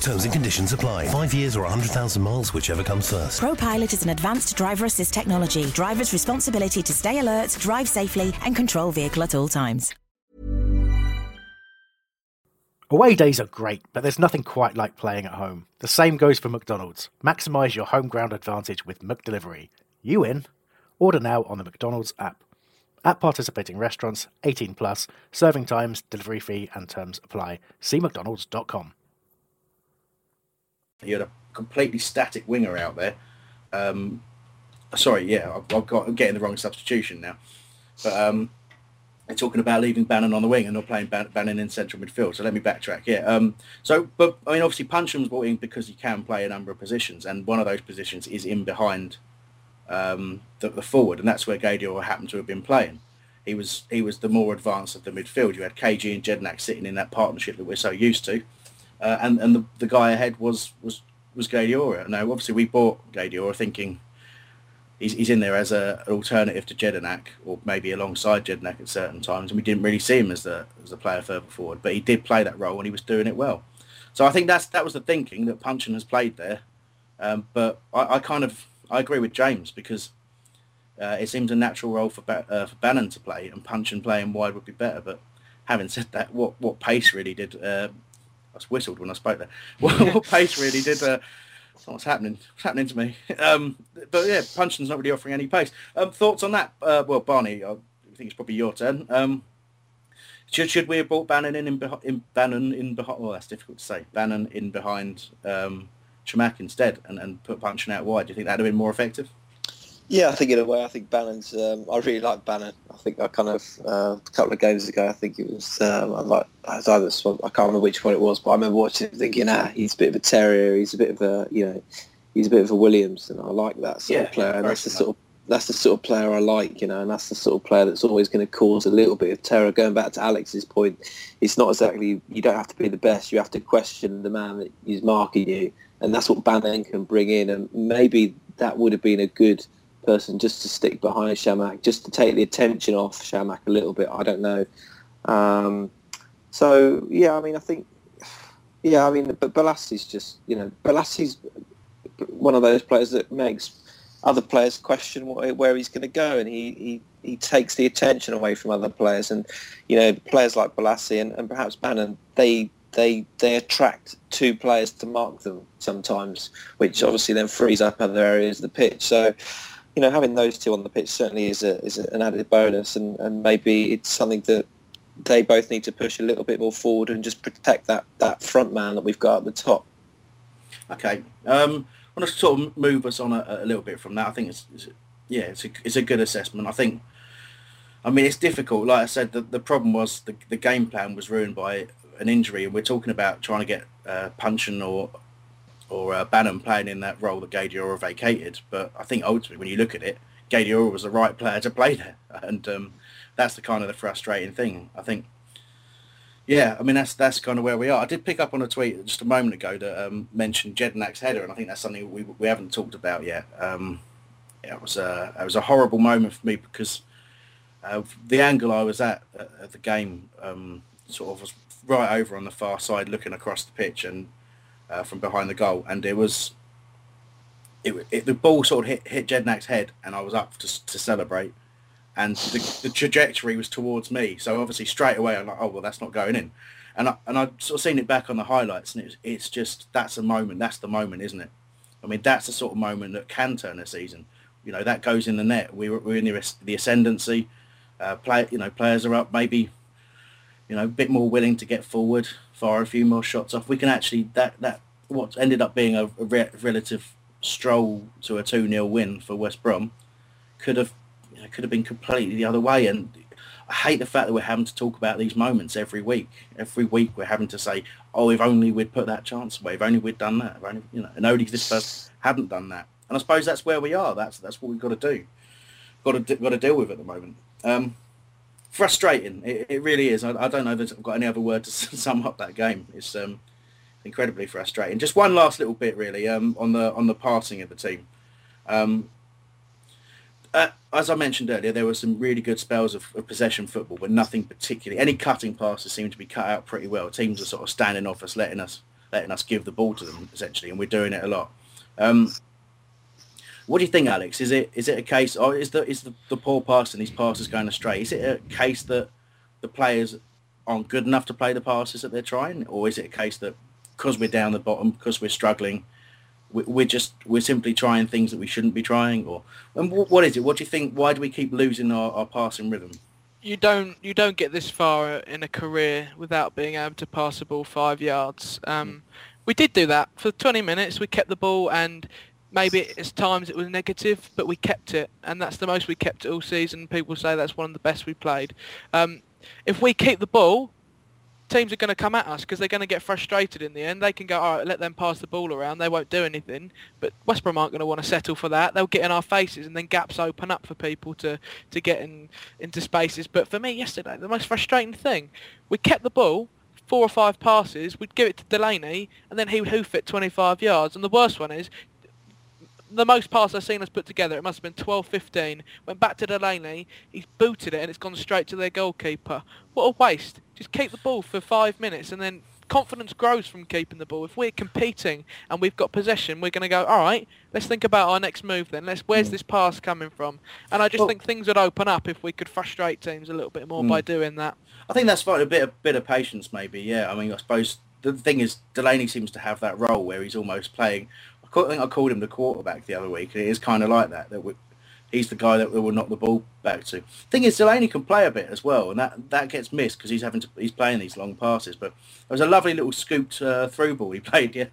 Terms and conditions apply. 5 years or 100,000 miles, whichever comes first. ProPilot is an advanced driver assist technology. Driver's responsibility to stay alert, drive safely, and control vehicle at all times. Away days are great, but there's nothing quite like playing at home. The same goes for McDonald's. Maximise your home ground advantage with McDelivery. You win. Order now on the McDonald's app. At participating restaurants, 18 plus, serving times, delivery fee and terms apply. See mcdonalds.com. You had a completely static winger out there. I'm getting the wrong substitution now. But they're talking about leaving Bannan on the wing and not playing Bannan in central midfield. So let me backtrack. But I mean, obviously, Puncheon's brought in because he can play a number of positions, and one of those positions is in behind the forward, and that's where Guedioura happened to have been playing. He was the more advanced of the midfield. You had KG and Jedinak sitting in that partnership that we're so used to. And the guy ahead was Guedioura. Now, obviously, we bought Guedioura thinking he's in there as an alternative to Jedinak, or maybe alongside Jedinak at certain times, and we didn't really see him as the player further forward. But he did play that role, and he was doing it well. So I think that was the thinking that Puncheon has played there. But I agree with James because it seems a natural role for Bannan to play, and Puncheon playing wide would be better. But having said that, what pace really did. I whistled when I spoke there. What pace really did? What's happening? What's happening to me? Puncheon's not really offering any pace. Thoughts on that? Barney, I think it's probably your turn. Should we have brought Bannan in behind? Well, that's difficult to say. Bannan in behind Chamakh instead, and put Puncheon out wide. Do you think that'd have been more effective? Yeah, I think in a way. I think Bannan's. I really like Bannan. I think I kind of a couple of games ago. I think it was. I can't remember which one it was, but I remember watching him thinking, he's a bit of a terrier. He's a bit of a, he's a bit of a Williams, and I like that sort of player. And that's the sort of player I like, and that's the sort of player that's always going to cause a little bit of terror. Going back to Alex's point, it's not exactly. You don't have to be the best. You have to question the man that is marking you, and that's what Bannan can bring in. And maybe that would have been a good person just to stick behind Chamakh, just to take the attention off Chamakh a little bit. I don't know. But Bolasie's just, Bolasie's one of those players that makes other players question where he's going to go, and he takes the attention away from other players, and players like Bolasie and perhaps Bannan, they attract two players to mark them sometimes, which obviously then frees up other areas of the pitch. So. Having those two on the pitch certainly is an added bonus, and maybe it's something that they both need to push a little bit more forward and just protect that front man that we've got at the top. Okay, I want to sort of move us on a little bit from that. I think it's a good assessment. I think, it's difficult. Like I said, the problem was the game plan was ruined by an injury, and we're talking about trying to get Puncheon or Bannan playing in that role that Guedioura vacated. But I think ultimately, when you look at it, Guedioura was the right player to play there, and that's the kind of the frustrating thing, I think. Yeah, I mean, that's kind of where we are. I did pick up on a tweet just a moment ago that mentioned Jedinak's header, and I think that's something we haven't talked about yet. It was a horrible moment for me because the angle I was at the game sort of was right over on the far side, looking across the pitch and from behind the goal, and the ball sort of hit Jedinak's head, and I was up to celebrate. And the trajectory was towards me, so obviously straight away I'm like, oh well, that's not going in. And I sort of seen it back on the highlights, and it's just that's the moment, isn't it? I mean, that's the sort of moment that can turn a season. You know, that goes in the net. We're in the ascendancy. Players are up, maybe, you know, a bit more willing to get forward, fire a few more shots off. We can actually that what ended up being a relative stroll to a 2-0 win for West Brom could have been completely the other way. And I hate the fact that we're having to talk about these moments every week. Every week we're having to say, oh, if only we'd put that chance away, if only we'd done that, if only, you know, and only this person hadn't done that. And I suppose that's where we are. That's what we've got to do. Got to deal with at the moment. Frustrating. It really is. I don't know that I've got any other word to sum up that game. It's incredibly frustrating. Just one last little bit, really, on the passing of the team. As I mentioned earlier, there were some really good spells of possession football, but nothing particularly. Any cutting passes seem to be cut out pretty well. Teams are sort of standing off us, letting us give the ball to them, essentially, and we're doing it a lot. What do you think, Alex? Is it a case, or is the poor passing, these passes going astray? Is it a case that the players aren't good enough to play the passes that they're trying, or is it a case that because we're down the bottom, because we're struggling, we're simply trying things that we shouldn't be trying? Or and what is it? What do you think? Why do we keep losing our passing rhythm? You don't get this far in a career without being able to pass the ball 5 yards. We did do that for 20 minutes. We kept the ball, and maybe at times it was negative, but we kept it, and that's the most we kept it all season. People say that's one of the best we played. If we keep the ball, teams are going to come at us because they're going to get frustrated in the end. They can go, all right, let them pass the ball around. They won't do anything. But West Brom aren't going to want to settle for that. They'll get in our faces, and then gaps open up for people to get into spaces. But for me yesterday, the most frustrating thing, we kept the ball, 4 or 5 passes. We'd give it to Delaney, and then he would hoof it 25 yards. And the worst one is, the most pass I've seen us put together, it must have been 12, 15, went back to Delaney, he's booted it, and it's gone straight to their goalkeeper. What a waste. Just keep the ball for 5 minutes, and then confidence grows from keeping the ball. If we're competing and we've got possession, we're going to go, all right, let's think about our next move then. Where's this pass coming from? And I just think things would open up if we could frustrate teams a little bit more by doing that. I think that's fine, a bit of patience maybe, yeah. I mean, I suppose the thing is, Delaney seems to have that role where he's almost playing... I think I called him the quarterback the other week, and it is kind of like that he's the guy that we will knock the ball back to. Thing is, Delaney can play a bit as well, and that gets missed because he's playing these long passes. But there was a lovely little scooped through ball he played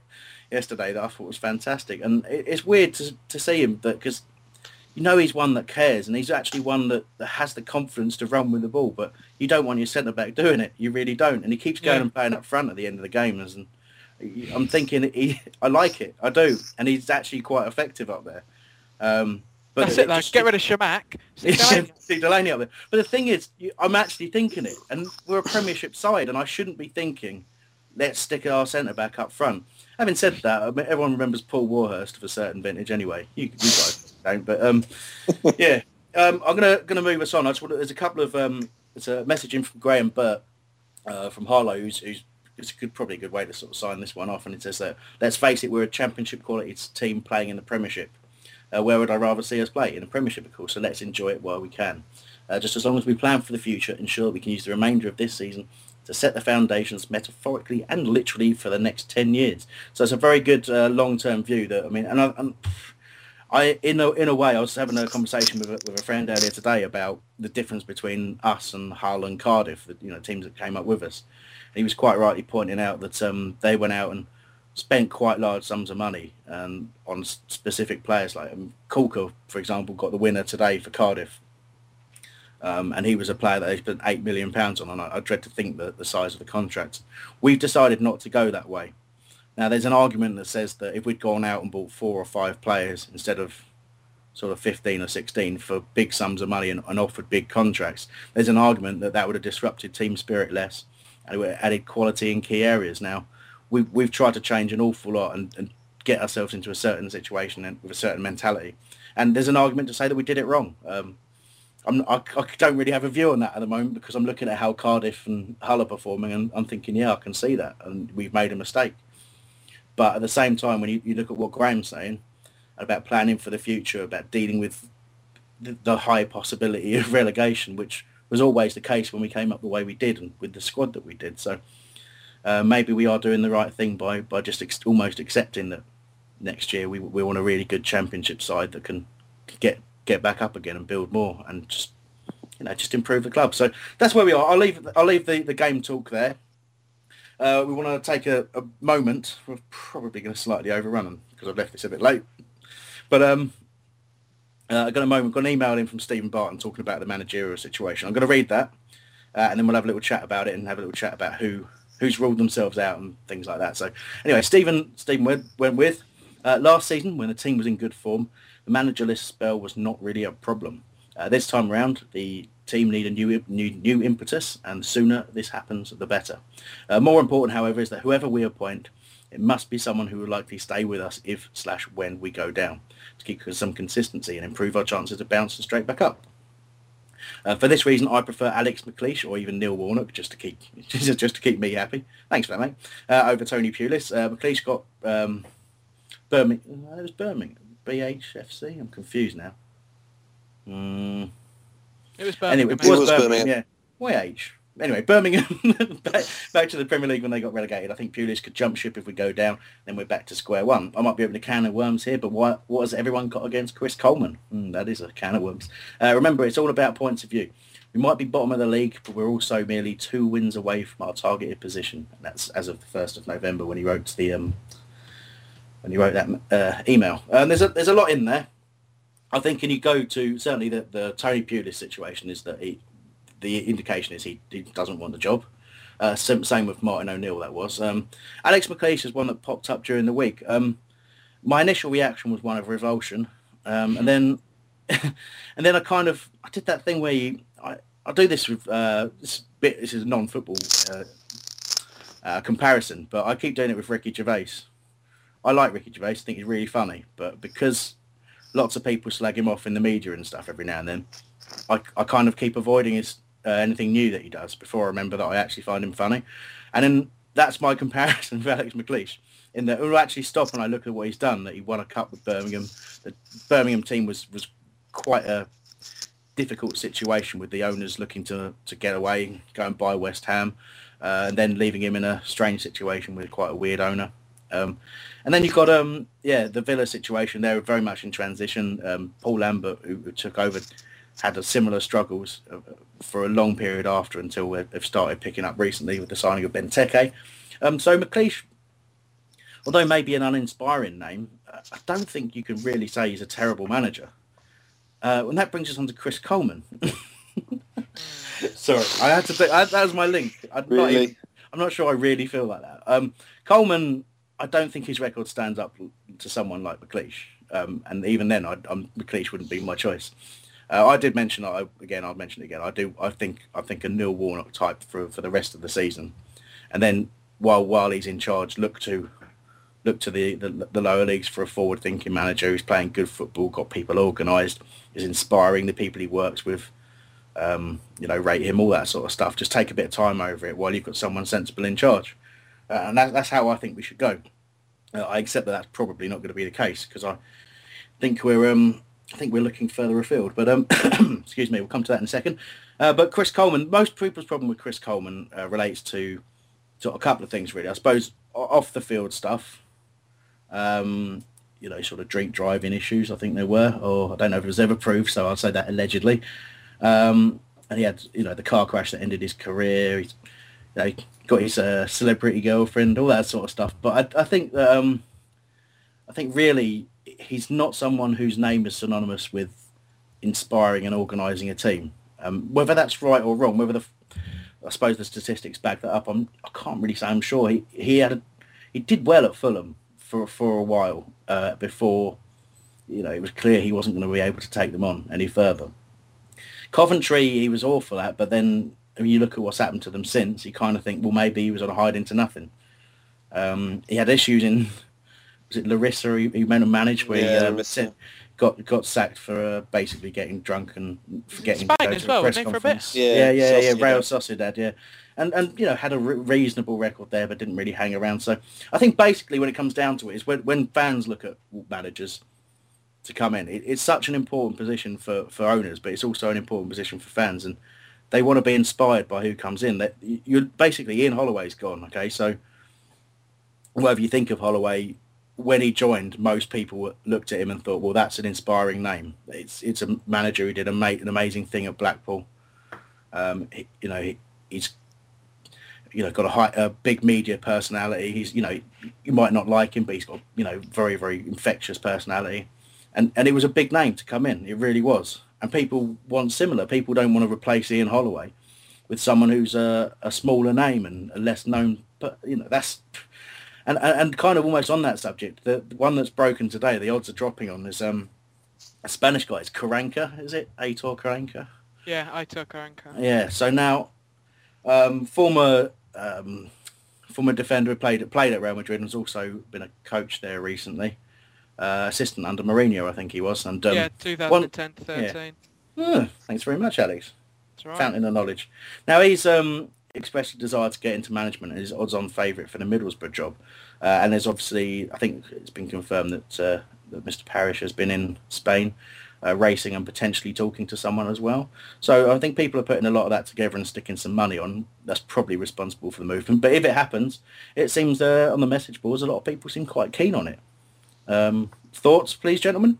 yesterday that I thought was fantastic, and it's weird to see him because you know he's one that cares, and he's actually one that has the confidence to run with the ball. But you don't want your centre back doing it, you really don't, and he keeps going and playing up front at the end of the game, and I'm thinking, I like it, I do, and he's actually quite effective up there. But that's it, though. Get rid of Chamakh. See Delaney up there. But the thing is, I'm actually thinking it, and we're a Premiership side, and I shouldn't be thinking, let's stick our centre-back up front. Having said that, I mean, everyone remembers Paul Warhurst of a certain vintage anyway. You guys don't, but yeah. I'm gonna move us on. There's a couple of... It's a message in from Graham Burt from Harlow, who's it's probably a good way to sort of sign this one off, and it says that, let's face it, we're a Championship quality team playing in the Premiership. Where would I rather see us play? In the Premiership, of course, so let's enjoy it while we can. Just as long as we plan for the future, ensure we can use the remainder of this season to set the foundations metaphorically and literally for the next 10 years. So it's a very good long-term view that, I mean, in a way, I was having a conversation with a friend earlier today about the difference between us and Hull and Cardiff, the teams that came up with us. He was quite rightly pointing out that they went out and spent quite large sums of money on specific players. Like Kulka, for example, got the winner today for Cardiff. And he was a player that they spent £8 million on, and I dread to think that the size of the contract. We've decided not to go that way. Now, there's an argument that says that if we'd gone out and bought 4 or 5 players instead of sort of 15 or 16 for big sums of money and offered big contracts, there's an argument that that would have disrupted team spirit less and it would have added quality in key areas. Now, we've tried to change an awful lot and get ourselves into a certain situation and with a certain mentality. And there's an argument to say that we did it wrong. I don't really have a view on that at the moment because I'm looking at how Cardiff and Hull are performing and I'm thinking, yeah, I can see that, and we've made a mistake. But at the same time, when you look at what Graham's saying about planning for the future, about dealing with the high possibility of relegation, which was always the case when we came up the way we did and with the squad that we did. So maybe we are doing the right thing by just almost accepting that next year we want a really good Championship side that can get back up again and build more and just improve the club. So that's where we are. I'll leave the game talk there. We want to take a moment. We're probably going to slightly overrun them because I've left this a bit late. But I got a moment. Got an email in from Stephen Barton talking about the managerial situation. I'm going to read that, and then we'll have a little chat about it and have a little chat about who's ruled themselves out and things like that. So anyway, Stephen went with last season when the team was in good form. The managerless spell was not really a problem. This time round, the team need a new impetus, and the sooner this happens, the better. More important, however, is that whoever we appoint, it must be someone who will likely stay with us if/when we go down, to keep some consistency and improve our chances to bounce and straight back up. For this reason, I prefer Alex McLeish or even Neil Warnock just to keep me happy. Thanks for that, mate. Over Tony Pulis, McLeish got Birmingham. It was Birmingham. BHFC? I'm confused now. It was Birmingham. Anyway, it was Birmingham. Yeah. YH. Anyway, Birmingham back to the Premier League when they got relegated. I think Pulis could jump ship if we go down. Then we're back to square one. I might be opening a can of worms here, but what has everyone got against Chris Coleman? That is a can of worms. Remember, it's all about points of view. We might be bottom of the league, but we're also merely 2 wins away from our targeted position. And that's as of the 1st of November when he wrote the... when you wrote that email. There's a lot in there. I think, and you go to, certainly the Tony Pulis situation is that the indication is he doesn't want the job. Same with Martin O'Neill, that was. Alex McLeish is one that popped up during the week. My initial reaction was one of revulsion. And then I kind of, I did that thing where I do this with, this is a non-football comparison, but I keep doing it with Ricky Gervais. I like Ricky Gervais, I think he's really funny, but because lots of people slag him off in the media and stuff every now and then, I kind of keep avoiding his anything new that he does before I remember that I actually find him funny. And then that's my comparison with Alex McLeish, in that we'll actually stop and I look at what he's done, that he won a cup with Birmingham. The Birmingham team was quite a difficult situation with the owners looking to get away, go and buy West Ham, and then leaving him in a strange situation with quite a weird owner. And then you've got the Villa situation. They're very much in transition. Paul Lambert, who took over, had a similar struggles for a long period after, until they've started picking up recently with the signing of Benteke. So McLeish, although maybe an uninspiring name, I don't think you can really say he's a terrible manager. And that brings us on to Chris Coleman. Sorry, I had to think, that was my link. I'm not sure I really feel like that. Coleman... I don't think his record stands up to someone like McLeish. And even then, McLeish wouldn't be my choice. I did mention, I'll mention it again, I think a Neil Warnock type for the rest of the season. And then while he's in charge, look to the lower leagues for a forward-thinking manager who's playing good football, got people organised, is inspiring the people he works with, rate him, all that sort of stuff. Just take a bit of time over it while you've got someone sensible in charge. And that's how I think we should go. I accept that's probably not going to be the case because I think we're looking further afield. But excuse me, we'll come to that in a second. But Chris Coleman, most people's problem with Chris Coleman relates to sort of a couple of things really. I suppose off the field stuff, sort of drink driving issues. I think there were, or I don't know if it was ever proved. So I'll say that allegedly. And he had the car crash that ended his career. He got his celebrity girlfriend, all that sort of stuff. But I think that really he's not someone whose name is synonymous with inspiring and organising a team. Whether that's right or wrong, whether I suppose the statistics back that up, I can't really say. I'm sure he did well at Fulham for a while before, you know, it was clear he wasn't going to be able to take them on any further. Coventry, he was awful at, but then when you look at what's happened to them since, you kind of think, well, maybe he was on a hide into nothing. He had issues in, was it Larissa he meant to manage, where he got sacked for basically getting drunk and forgetting to go to the press conference. Yeah. Real Sociedad, yeah. And you know, had a reasonable record there, but didn't really hang around. So I think basically when it comes down to it is when fans look at managers to come in, it's such an important position for owners, but it's also an important position for fans, and they want to be inspired by who comes in. That you're basically, Ian Holloway's gone, okay? So whatever you think of Holloway, when he joined, most people looked at him and thought, well, that's an inspiring name. It's a manager who did an amazing thing at Blackpool. He's got a big media personality. He's, you know, you might not like him, but he's got, you know, very, very infectious personality. And it was a big name to come in. It really was. And people want similar. People don't want to replace Ian Holloway with someone who's a smaller name and a less known. But, you know, that's... And kind of almost on that subject, the one that's broken today, the odds are dropping on, is a Spanish guy. It's Karanka, is it? Aitor Karanka? Yeah, Aitor Karanka. Yeah, so now, former defender who played at Real Madrid and has also been a coach there recently. Assistant under Mourinho, I think he was. And, 2010, 13. Yeah. Oh, thanks very much, Alex. That's right. Fountain of knowledge. Now, he's... expressed a desire to get into management and is odds-on favourite for the Middlesbrough job. And there's obviously, I think it's been confirmed that Mr. Parrish has been in Spain racing and potentially talking to someone as well. So I think people are putting a lot of that together and sticking some money on. That's probably responsible for the movement. But if it happens, it seems on the message boards, a lot of people seem quite keen on it. Thoughts, please, gentlemen?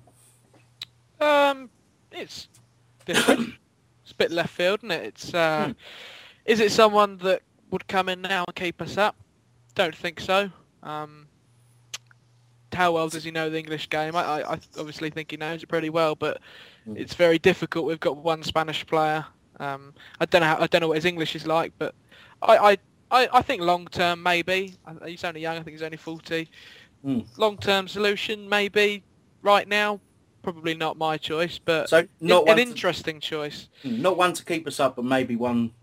It's different. It's a bit left field, isn't it? It's... Is it someone that would come in now and keep us up? Don't think so. How well does he know the English game? I obviously think he knows it pretty well, but it's very difficult. We've got one Spanish player. I don't know what his English is like, but I think long term maybe. He's only young. I think he's only 40. Long term solution maybe. Right now, probably not my choice, but so not an interesting choice. Not one to keep us up, but maybe one.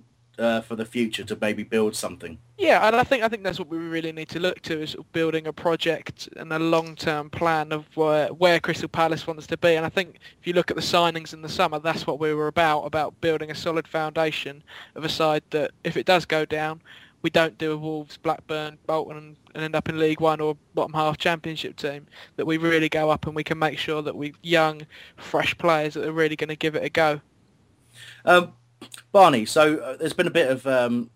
For the future to maybe build something. Yeah, and I think that's what we really need to look to, is building a project and a long-term plan of where Crystal Palace wants to be. And I think if you look at the signings in the summer, that's what we were about building a solid foundation of a side that, if it does go down, we don't do a Wolves, Blackburn, Bolton and end up in League One or bottom half Championship team, that we really go up and we can make sure that we've young, fresh players that are really going to give it a go. Barney, so there's been a bit of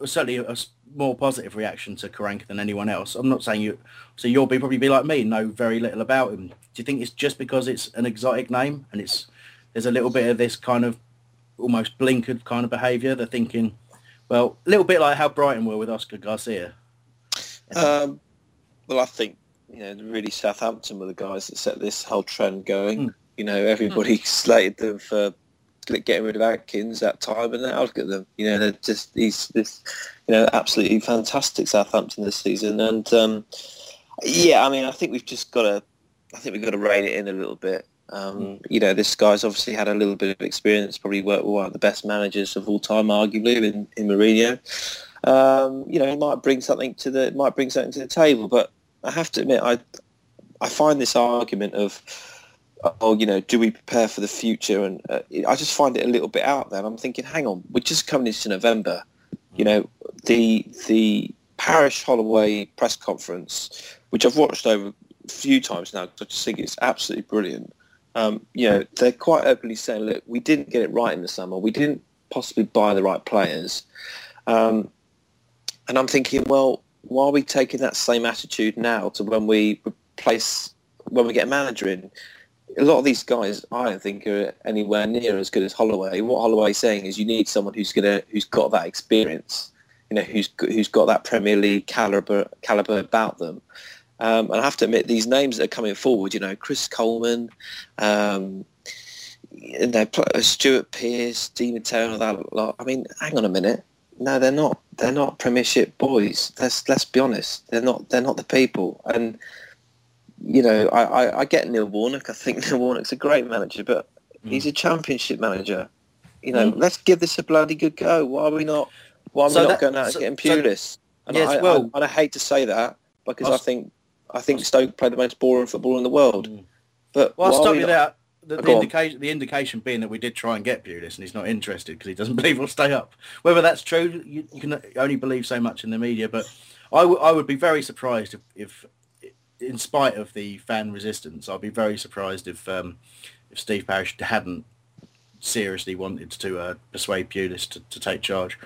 certainly a more positive reaction to Karanka than anyone else. I'm not saying you, so you'll probably be like me, know very little about him. Do you think it's just because it's an exotic name and there's a little bit of this kind of almost blinkered kind of behaviour? They're thinking, well, a little bit like how Brighton were with Oscar Garcia. Well, I think, you know, really Southampton were the guys that set this whole trend going. You know, everybody slated them for getting rid of Atkins that time, and now look at them. You know, they're just absolutely fantastic Southampton this season. And I think we've got to rein it in a little bit. You know, this guy's obviously had a little bit of experience. Probably worked with one of the best managers of all time, arguably, in Mourinho. You know, he might bring something to the table. But I have to admit, I find this argument of, oh, you know, do we prepare for the future? And I just find it a little bit out there. I'm thinking, hang on, we're just coming into November. You know, the Parrish Holloway press conference, which I've watched over a few times now, because I just think it's absolutely brilliant. You know, they're quite openly saying, look, we didn't get it right in the summer. We didn't possibly buy the right players. And I'm thinking, well, why are we taking that same attitude now to when we get a manager in? A lot of these guys, I don't think, are anywhere near as good as Holloway. What Holloway's saying is, you need someone who's got that experience, you know, who's got that Premier League caliber about them. And I have to admit, these names that are coming forward, you know, Chris Coleman, you know, Stuart Pearce, Di Matteo, that lot. I mean, hang on a minute. No, they're not. They're not Premiership boys. Let's be honest. They're not. They're not the people. And you know, I get Neil Warnock. I think Neil Warnock's a great manager, but he's a Championship manager. You know, let's give this a bloody good go. Why are we not? Why are we not going out and getting Pulis? And yes, I hate to say that because I think Stoke played the most boring football in the world. But well, I'll stop you there. The indication being that we did try and get Pulis and he's not interested because he doesn't believe we'll stay up. Whether that's true, you can only believe so much in the media. But I would be very surprised if, in spite of the fan resistance, I'd be very surprised if Steve Parish hadn't seriously wanted to persuade Pulis to take charge.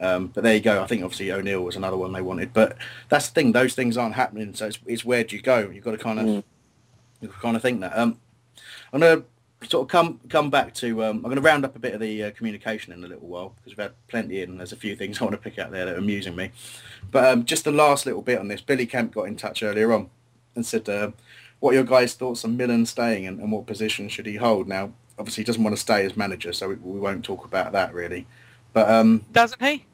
But there you go. I think obviously O'Neill was another one they wanted. But that's the thing; those things aren't happening. So it's where do you go? You've got to kind of think that. I'm going to sort of come back to... I'm going to round up a bit of the communication in a little while because we've had plenty in and there's a few things I want to pick out there that are amusing me. But just the last little bit on this, Billy Camp got in touch earlier on and said, what are your guys' thoughts on Millen staying and what position should he hold? Now, obviously he doesn't want to stay as manager, so we won't talk about that really. But doesn't he?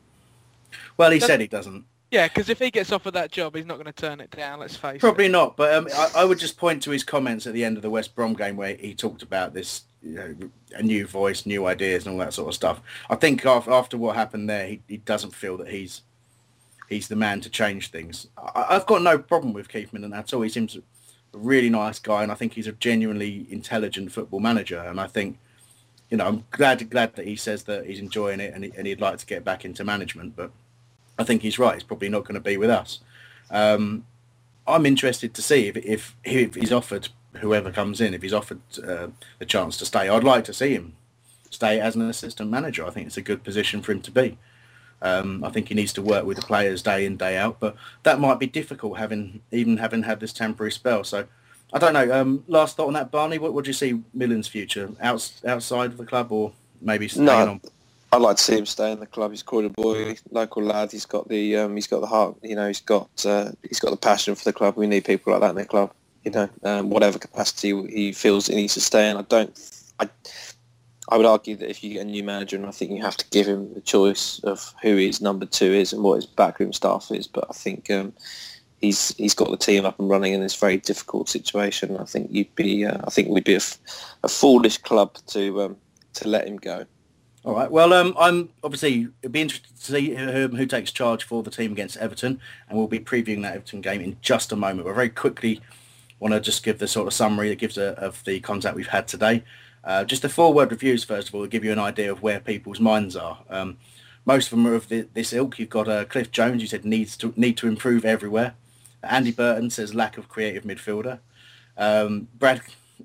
Well, he said he doesn't. Yeah, because if he gets offered that job, he's not going to turn it down, let's face it. Probably not, but I would just point to his comments at the end of the West Brom game where he talked about this, you know, a new voice, new ideas and all that sort of stuff. I think after what happened there, he doesn't feel that he's the man to change things. I've got no problem with Keith Millen at all. He seems a really nice guy, and I think he's a genuinely intelligent football manager, and I think, you know, I'm glad that he says that he's enjoying it and he'd like to get back into management, but I think he's right. He's probably not going to be with us. I'm interested to see if he's offered, whoever comes in, if he's offered the chance to stay. I'd like to see him stay as an assistant manager. I think it's a good position for him to be. I think he needs to work with the players day in, day out, but that might be difficult having had this temporary spell. So I don't know. Last thought on that, Barney. What would you see Millen's future outside of the club, or maybe staying on? I'd like to see him stay in the club. He's called a boy, local lad. He's got the heart. You know, he's got the passion for the club. We need people like that in the club. You know, whatever capacity he feels he needs to stay in. I would argue that if you get a new manager, and I think you have to give him the choice of who his number two is and what his backroom staff is. But I think he's got the team up and running in this very difficult situation. I think we'd be a foolish club to let him go. All right. Well, I'm obviously it'd be interested to see who takes charge for the team against Everton, and we'll be previewing that Everton game in just a moment. But very quickly, want to just give the sort of summary that gives of the contact we've had today. Just the four-word reviews, first of all, to give you an idea of where people's minds are. Most of them are of this ilk. You've got Cliff Jones, who said need to improve everywhere. Andy Burton says lack of creative midfielder.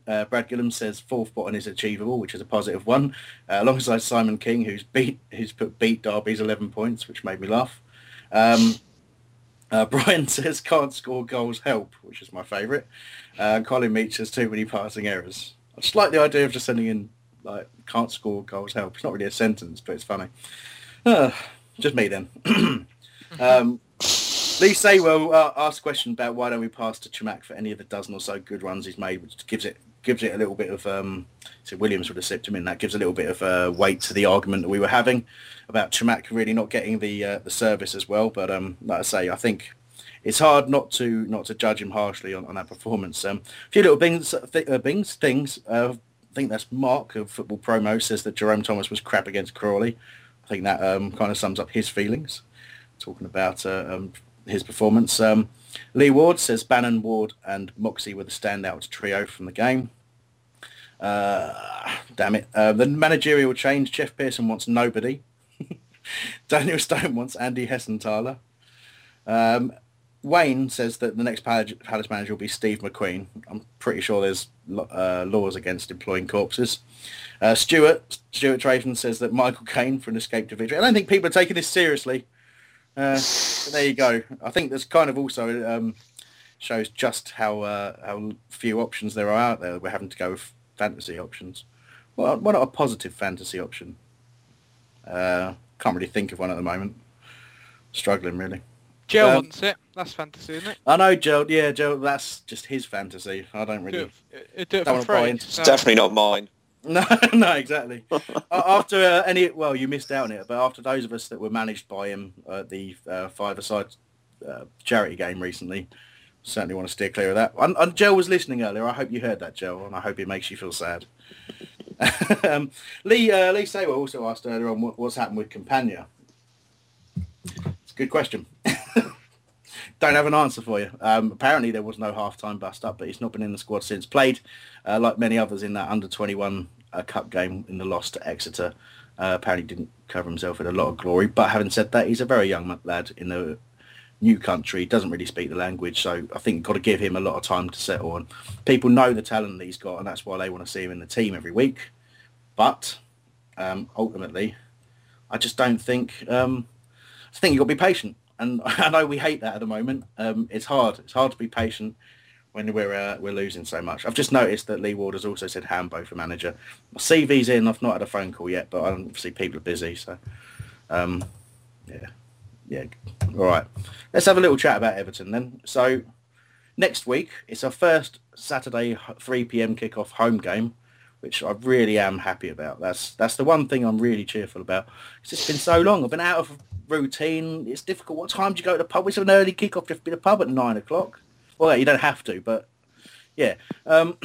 Brad Gillam says fourth bottom is achievable, which is a positive one, alongside Simon King, who's put Derby's 11 points, which made me laugh. Brian says can't score goals help, which is my favourite. Colin Meach says too many passing errors. I just like the idea of just sending in like can't score goals help. It's not really a sentence, but it's funny. Just me then. Lee Saywell asked a question about why don't we pass to Chamakh for any of the dozen or so good runs he's made, which gives it a little bit of... so Williams would have slipped him in. That gives a little bit of weight to the argument that we were having about Chamakh really not getting the service as well. But like I say, I think it's hard not to judge him harshly on that performance. A few little things. I think that's Mark of Football Promo says that Jerome Thomas was crap against Crawley. I think that kind of sums up his feelings. Talking about... his performance. Lee Ward says Bannan, Ward and Moxie were the standout trio from the game. Damn it. The managerial change. Jeff Pearson wants nobody. Daniel Stone wants Andy Hessenthaler. Wayne says that the next Palace manager will be Steve McQueen. I'm pretty sure there's laws against employing corpses. Stuart Trayton says that Michael Caine for an escape to victory. I don't think people are taking this seriously. But there you go. I think that's kind of also shows just how few options there are out there. We're having to go with fantasy options. Well, why not a positive fantasy option? Can't really think of one at the moment. Struggling, really. Joe wants it. That's fantasy, isn't it? I know, Joe. Yeah, Joe, that's just his fantasy. I don't really... Do it for free. It's definitely not mine. No, exactly. After you missed out on it, but after those of us that were managed by him at the five-a-side charity game recently, certainly want to steer clear of that. And Joe was listening earlier. I hope you heard that, Joe, and I hope it makes you feel sad. Lee Saywell also asked earlier on what's happened with Campagna. It's a good question. Don't have an answer for you. Apparently there was no half-time bust-up, but he's not been in the squad since. Played, like many others, in that under-21 cup game in the loss to Exeter. Apparently didn't cover himself in a lot of glory. But having said that, he's a very young lad in a new country. Doesn't really speak the language. So I think you've got to give him a lot of time to settle. And people know the talent that he's got, and that's why they want to see him in the team every week. But ultimately, I just don't think... I think you've got to be patient. And I know we hate that at the moment. It's hard. It's hard to be patient when we're losing so much. I've just noticed that Lee Ward has also said Hambo for manager. My CV's in. I've not had a phone call yet, but obviously people are busy. So, yeah. All right. Let's have a little chat about Everton then. So next week, it's our first Saturday 3 p.m. kickoff home game, which I really am happy about. That's the one thing I'm really cheerful about. It's just been so long. I've been out of routine. It's difficult. What time do you go to the pub? It's an early kickoff. You have to be at the pub at 9 o'clock. Well, you don't have to, but yeah. And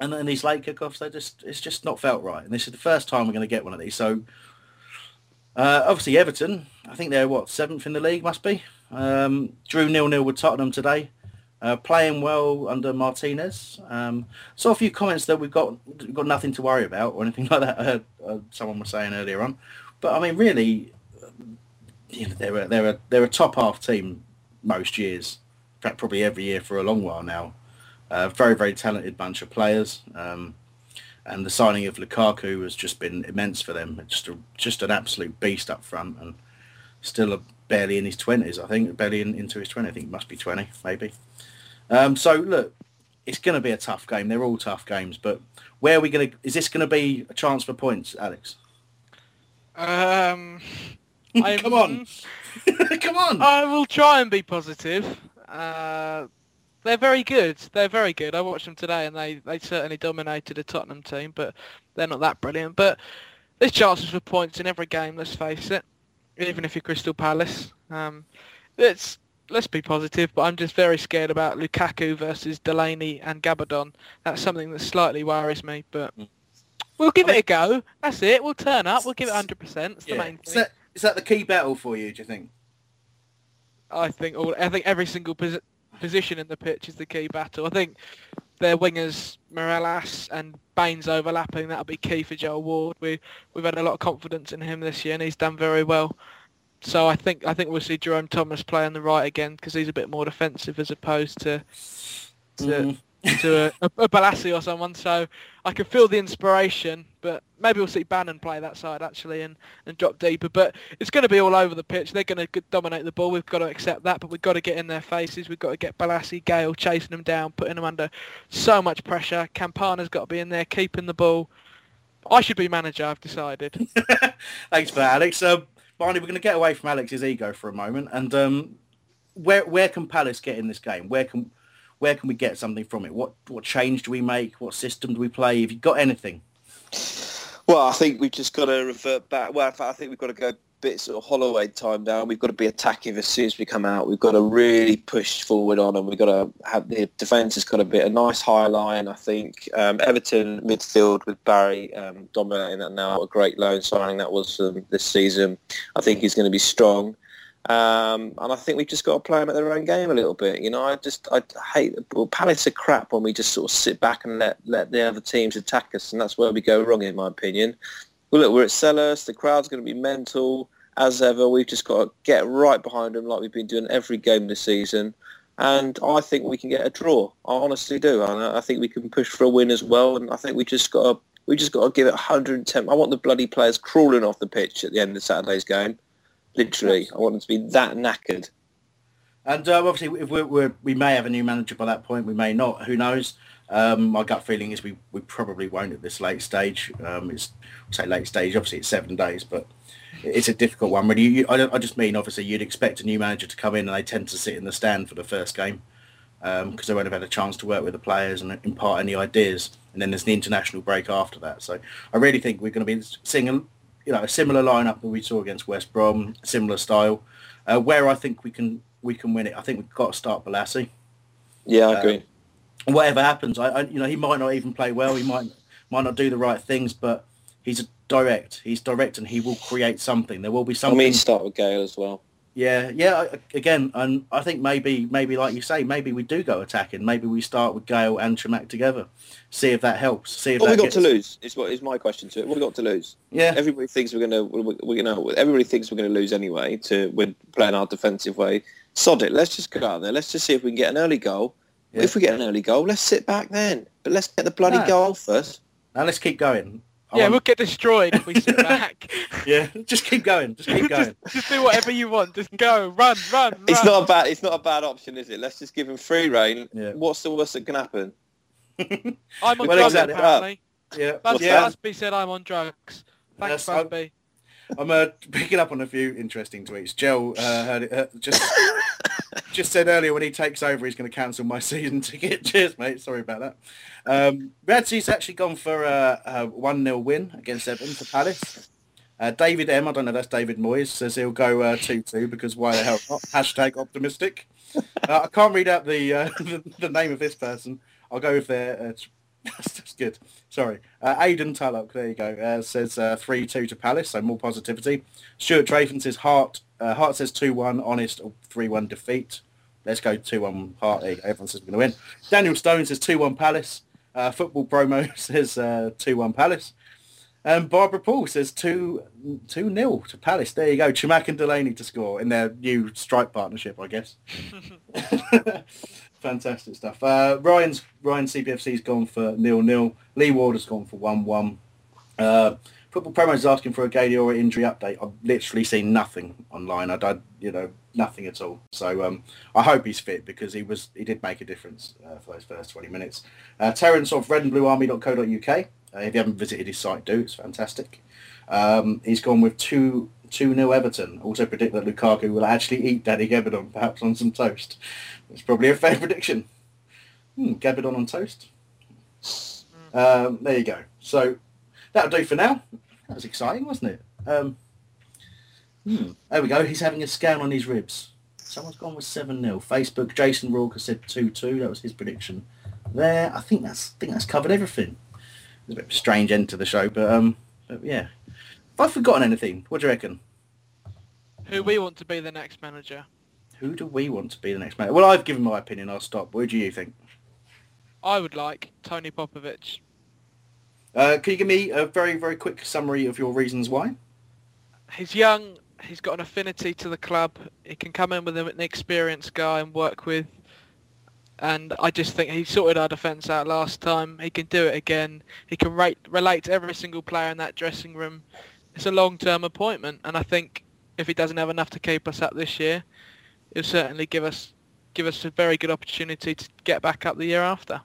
then these late kickoffs, it's just not felt right. And this is the first time we're going to get one of these. So obviously Everton, I think they're seventh in the league, must be. Drew 0-0 with Tottenham today. Playing well under Martinez. Saw a few comments that we've got nothing to worry about or anything like that. I heard someone was saying earlier on, but I mean, really, they're a top half team most years, probably every year for a long while now. Very, very talented bunch of players, and the signing of Lukaku has just been immense for them. Just an absolute beast up front, and still barely in his 20s, I think. Into his 20s. I think it must be 20, maybe. So look, it's going to be a tough game. They're all tough games, but where are we going to? Is this going to be a chance for points, Alex? Come on, come on. I will try and be positive. They're very good. They're very good. I watched them today, and they certainly dominated the Tottenham team, but they're not that brilliant. But there's chances for points in every game. Let's face it. Even if you're Crystal Palace, let's be positive. But I'm just very scared about Lukaku versus Delaney and Gabadon. That's something that slightly worries me. But we'll give it a go. That's it. We'll turn up. We'll give it 100%. It's the main thing. Is that the key battle for you? Do you think? I think every single position in the pitch is the key battle. I think their wingers, Morelos and Baines overlapping, that'll be key for Joel Ward. We've had a lot of confidence in him this year, and he's done very well. So I think we'll see Jerome Thomas play on the right again, because he's a bit more defensive as opposed to a Bolasie or someone. So I can feel the inspiration, but maybe we'll see Bannan play that side actually and drop deeper. But it's going to be all over the pitch. They're going to dominate the ball. We've got to accept that, but we've got to get in their faces. We've got to get Bolasie, Gayle chasing them down, putting them under so much pressure. Campana's got to be in there, keeping the ball. I should be manager, I've decided. Thanks for that, Alex. Barney, we're going to get away from Alex's ego for a moment. And where can Palace get in this game? Where can we get something from it? What change do we make? What system do we play? Have you got anything? Well, I think we've just got to revert back. Well, in fact, I think we've got to go a bit sort of Holloway time now. We've got to be attacking as soon as we come out. We've got to really push forward on, and we've got to have the defence has got to be a nice high line, I think. Everton midfield with Barry dominating that now. What a great loan signing that was this season. I think he's going to be strong. And I think we've just got to play them at their own game a little bit. You know, I hate Palace are crap when we just sort of sit back and let the other teams attack us, and that's where we go wrong, in my opinion. Well, look, we're at Selhurst. The crowd's going to be mental as ever. We've just got to get right behind them, like we've been doing every game this season. And I think we can get a draw. I honestly do, and I think we can push for a win as well. And I think we just got to give it 110. I want the bloody players crawling off the pitch at the end of Saturday's game. Literally, I want them to be that knackered. And obviously, if we may have a new manager by that point. We may not. Who knows? My gut feeling is we probably won't at this late stage. Late stage. Obviously, it's 7 days, but it's a difficult one. Really, I just mean, obviously, you'd expect a new manager to come in, and they tend to sit in the stand for the first game. because I won't have had a chance to work with the players and impart any ideas. And then there's the international break after that. So I really think we're going to be seeing a similar lineup that we saw against West Brom, similar style. Where I think we can win it, I think we've got to start Bolasie. Yeah, I agree. Whatever happens, he might not even play well. He might not do the right things, but he's direct, and he will create something. There will be something. I mean, start with Gayle as well. Yeah. Again, and I think maybe like you say, maybe we do go attacking. Maybe we start with Gayle and Chamakh together. See if that helps. See if to lose is my question to it. What have we got to lose? Yeah. Everybody thinks we're going to lose anyway. We're playing our defensive way. Sod it. Let's just go out there. Let's just see if we can get an early goal. Yeah. If we get an early goal, let's sit back then. But let's get the bloody goal first. Now let's keep going. We'll get destroyed if we sit back. Yeah, just keep going. Just do whatever you want. Just go, run. It's not a bad option, is it? Let's just give him free rein. Yeah. What's the worst that can happen? I'm on drugs, apparently. Yeah. Busby said I'm on drugs. Thanks, Busby. I'm picking up on a few interesting tweets. Joel heard it, just said earlier when he takes over, he's going to cancel my season ticket. Cheers, mate. Sorry about that. Radsy's actually gone for a 1-0 win against Everton for Palace. David M, I don't know, that's David Moyes, says he'll go 2-2 because why the hell not? Hashtag optimistic. I can't read out the name of this person. I'll go with their... That's good. Sorry. Aidan Tullock, there you go, says 3-2 to Palace, so more positivity. Stuart Trayton says Hart says 2-1, honest, or 3-1 defeat. Let's go 2-1 Hart. Everyone says we're going to win. Daniel Stone says 2-1 Palace. Football Promo says 2-1 Palace. Barbara Paul says 2-0 to Palace. There you go. Chamakh and Delaney to score in their new strike partnership, I guess. Fantastic stuff. Ryan CPFC's gone for 0-0. Lee Ward has gone for 1-1. Football Promo is asking for a Guedioura injury update. I've literally seen nothing online. Nothing at all. So I hope he's fit because he did make a difference for those first 20 minutes. Terence of redandbluearmy.co.uk. If you haven't visited his site, do. It's fantastic. He's gone with 2-0 Everton. Also predict that Lukaku will actually eat Daddy Gabadon, perhaps on some toast. It's probably a fair prediction. Gabadon on toast. There you go. So that'll do for now. That was exciting, wasn't it? There we go. He's having a scan on his ribs. Someone's gone with 7-0. Facebook, Jason Rorker said 2-2. That was his prediction. There, I think that's covered everything. It's a bit of a strange end to the show, but yeah. Have I forgotten anything? What do you reckon? Who we want to be the next manager? Who do we want to be the next manager? Well, I've given my opinion. I'll stop. What do you think? I would like Tony Popovic. Can you give me a very, very quick summary of your reasons why? He's young. He's got an affinity to the club. He can come in with an experienced guy and work with. And I just think he sorted our defence out last time. He can do it again. He can relate to every single player in that dressing room. It's a long-term appointment, and I think if he doesn't have enough to keep us up this year, it'll certainly give us a very good opportunity to get back up the year after.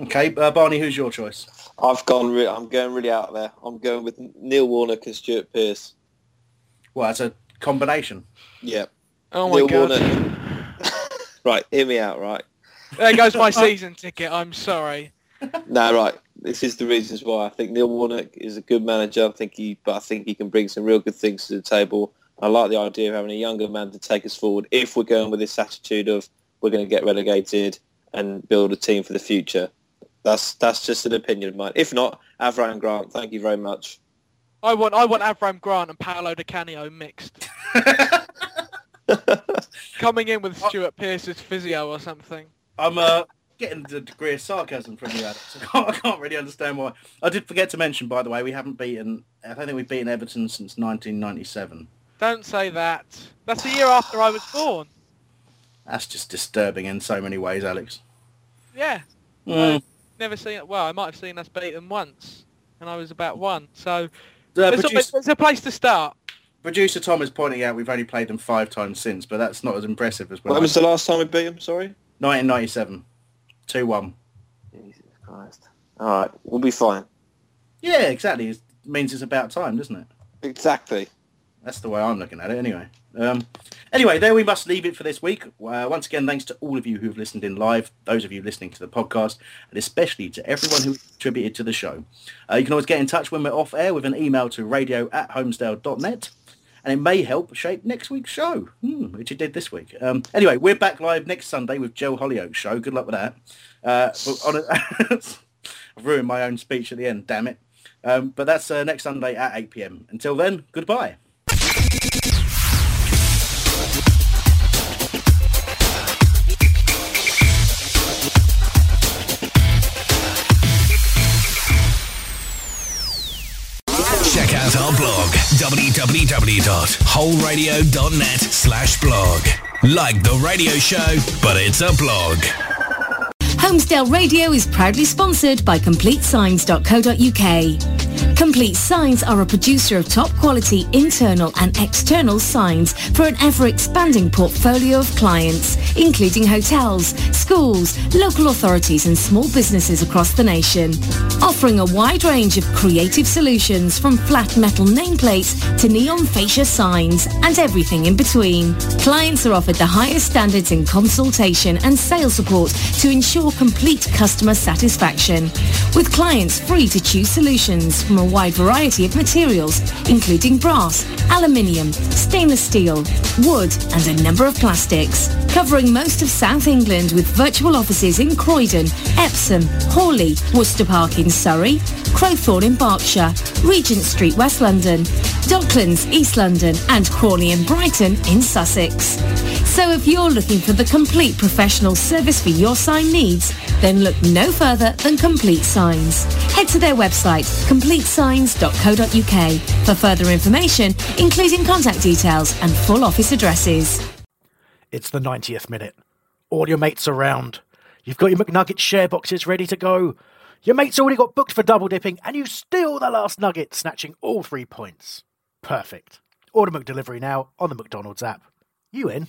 Okay, Barney, who's your choice? I'm going really out there. I'm going with Neil Warnock and Stuart Pearce. Well, that's a combination. Yeah. Oh my God. Warnock. Right, hear me out, right? There goes my season ticket. I'm sorry. No, right. This is the reasons why I think Neil Warnock is a good manager. I think he can bring some real good things to the table. I like the idea of having a younger man to take us forward. If we're going with this attitude of we're going to get relegated and build a team for the future, that's just an opinion of mine. If not, Avram Grant. Thank you very much. I want Avram Grant and Paolo Di Canio mixed. Coming in with Stuart Pearce's physio or something. I'm getting the degree of sarcasm from you, Alex. I can't really understand why. I did forget to mention, by the way, I don't think we've beaten Everton since 1997. Don't say that. That's the year after I was born. That's just disturbing in so many ways, Alex. Yeah. I've never seen it. Well, I might have seen us beat them once, and I was about one. So it's a place to start. Producer Tom is pointing out we've only played them 5 times since, but that's not as impressive as well. When was the last time we beat them, sorry? 1997. 2-1. Jesus Christ. All right, we'll be fine. Yeah, exactly. It means it's about time, doesn't it? Exactly. That's the way I'm looking at it anyway. Anyway, there we must leave it for this week. Once again, thanks to all of you who've listened in live, those of you listening to the podcast, and especially to everyone who contributed to the show. You can always get in touch when we're off air with an email to radio@homesdale.net, and it may help shape next week's show, which it did this week. Anyway, we're back live next Sunday with Joe Hollyoak's show. Good luck with that. I've ruined my own speech at the end, damn it. But that's next Sunday at 8pm. Until then, goodbye. Check out our blog, www.wholeradio.net/blog. Like the radio show, but it's a blog. Homesdale Radio is proudly sponsored by Completesigns.co.uk. Complete Signs are a producer of top-quality internal and external signs for an ever-expanding portfolio of clients, including hotels, schools, local authorities and small businesses across the nation. Offering a wide range of creative solutions from flat metal nameplates to neon fascia signs and everything in between. Clients are offered the highest standards in consultation and sales support to ensure complete customer satisfaction, with clients free to choose solutions from a wide variety of materials, including brass, aluminium, stainless steel, wood and a number of plastics, covering most of South England with virtual offices in Croydon, Epsom, Hawley, Worcester Park in Surrey, Crowthorne in Berkshire, Regent Street West London, Docklands East London and Crawley and Brighton in Sussex. So if you're looking for the complete professional service for your sign needs, then look no further than Complete Signs. Head to their website, completesigns.co.uk, for further information, including contact details and full office addresses. It's the 90th minute. All your mates are round. You've got your McNugget share boxes ready to go. Your mate's already got booked for double dipping, and you steal the last nugget, snatching all 3 points. Perfect. Order McDelivery now on the McDonald's app. You in?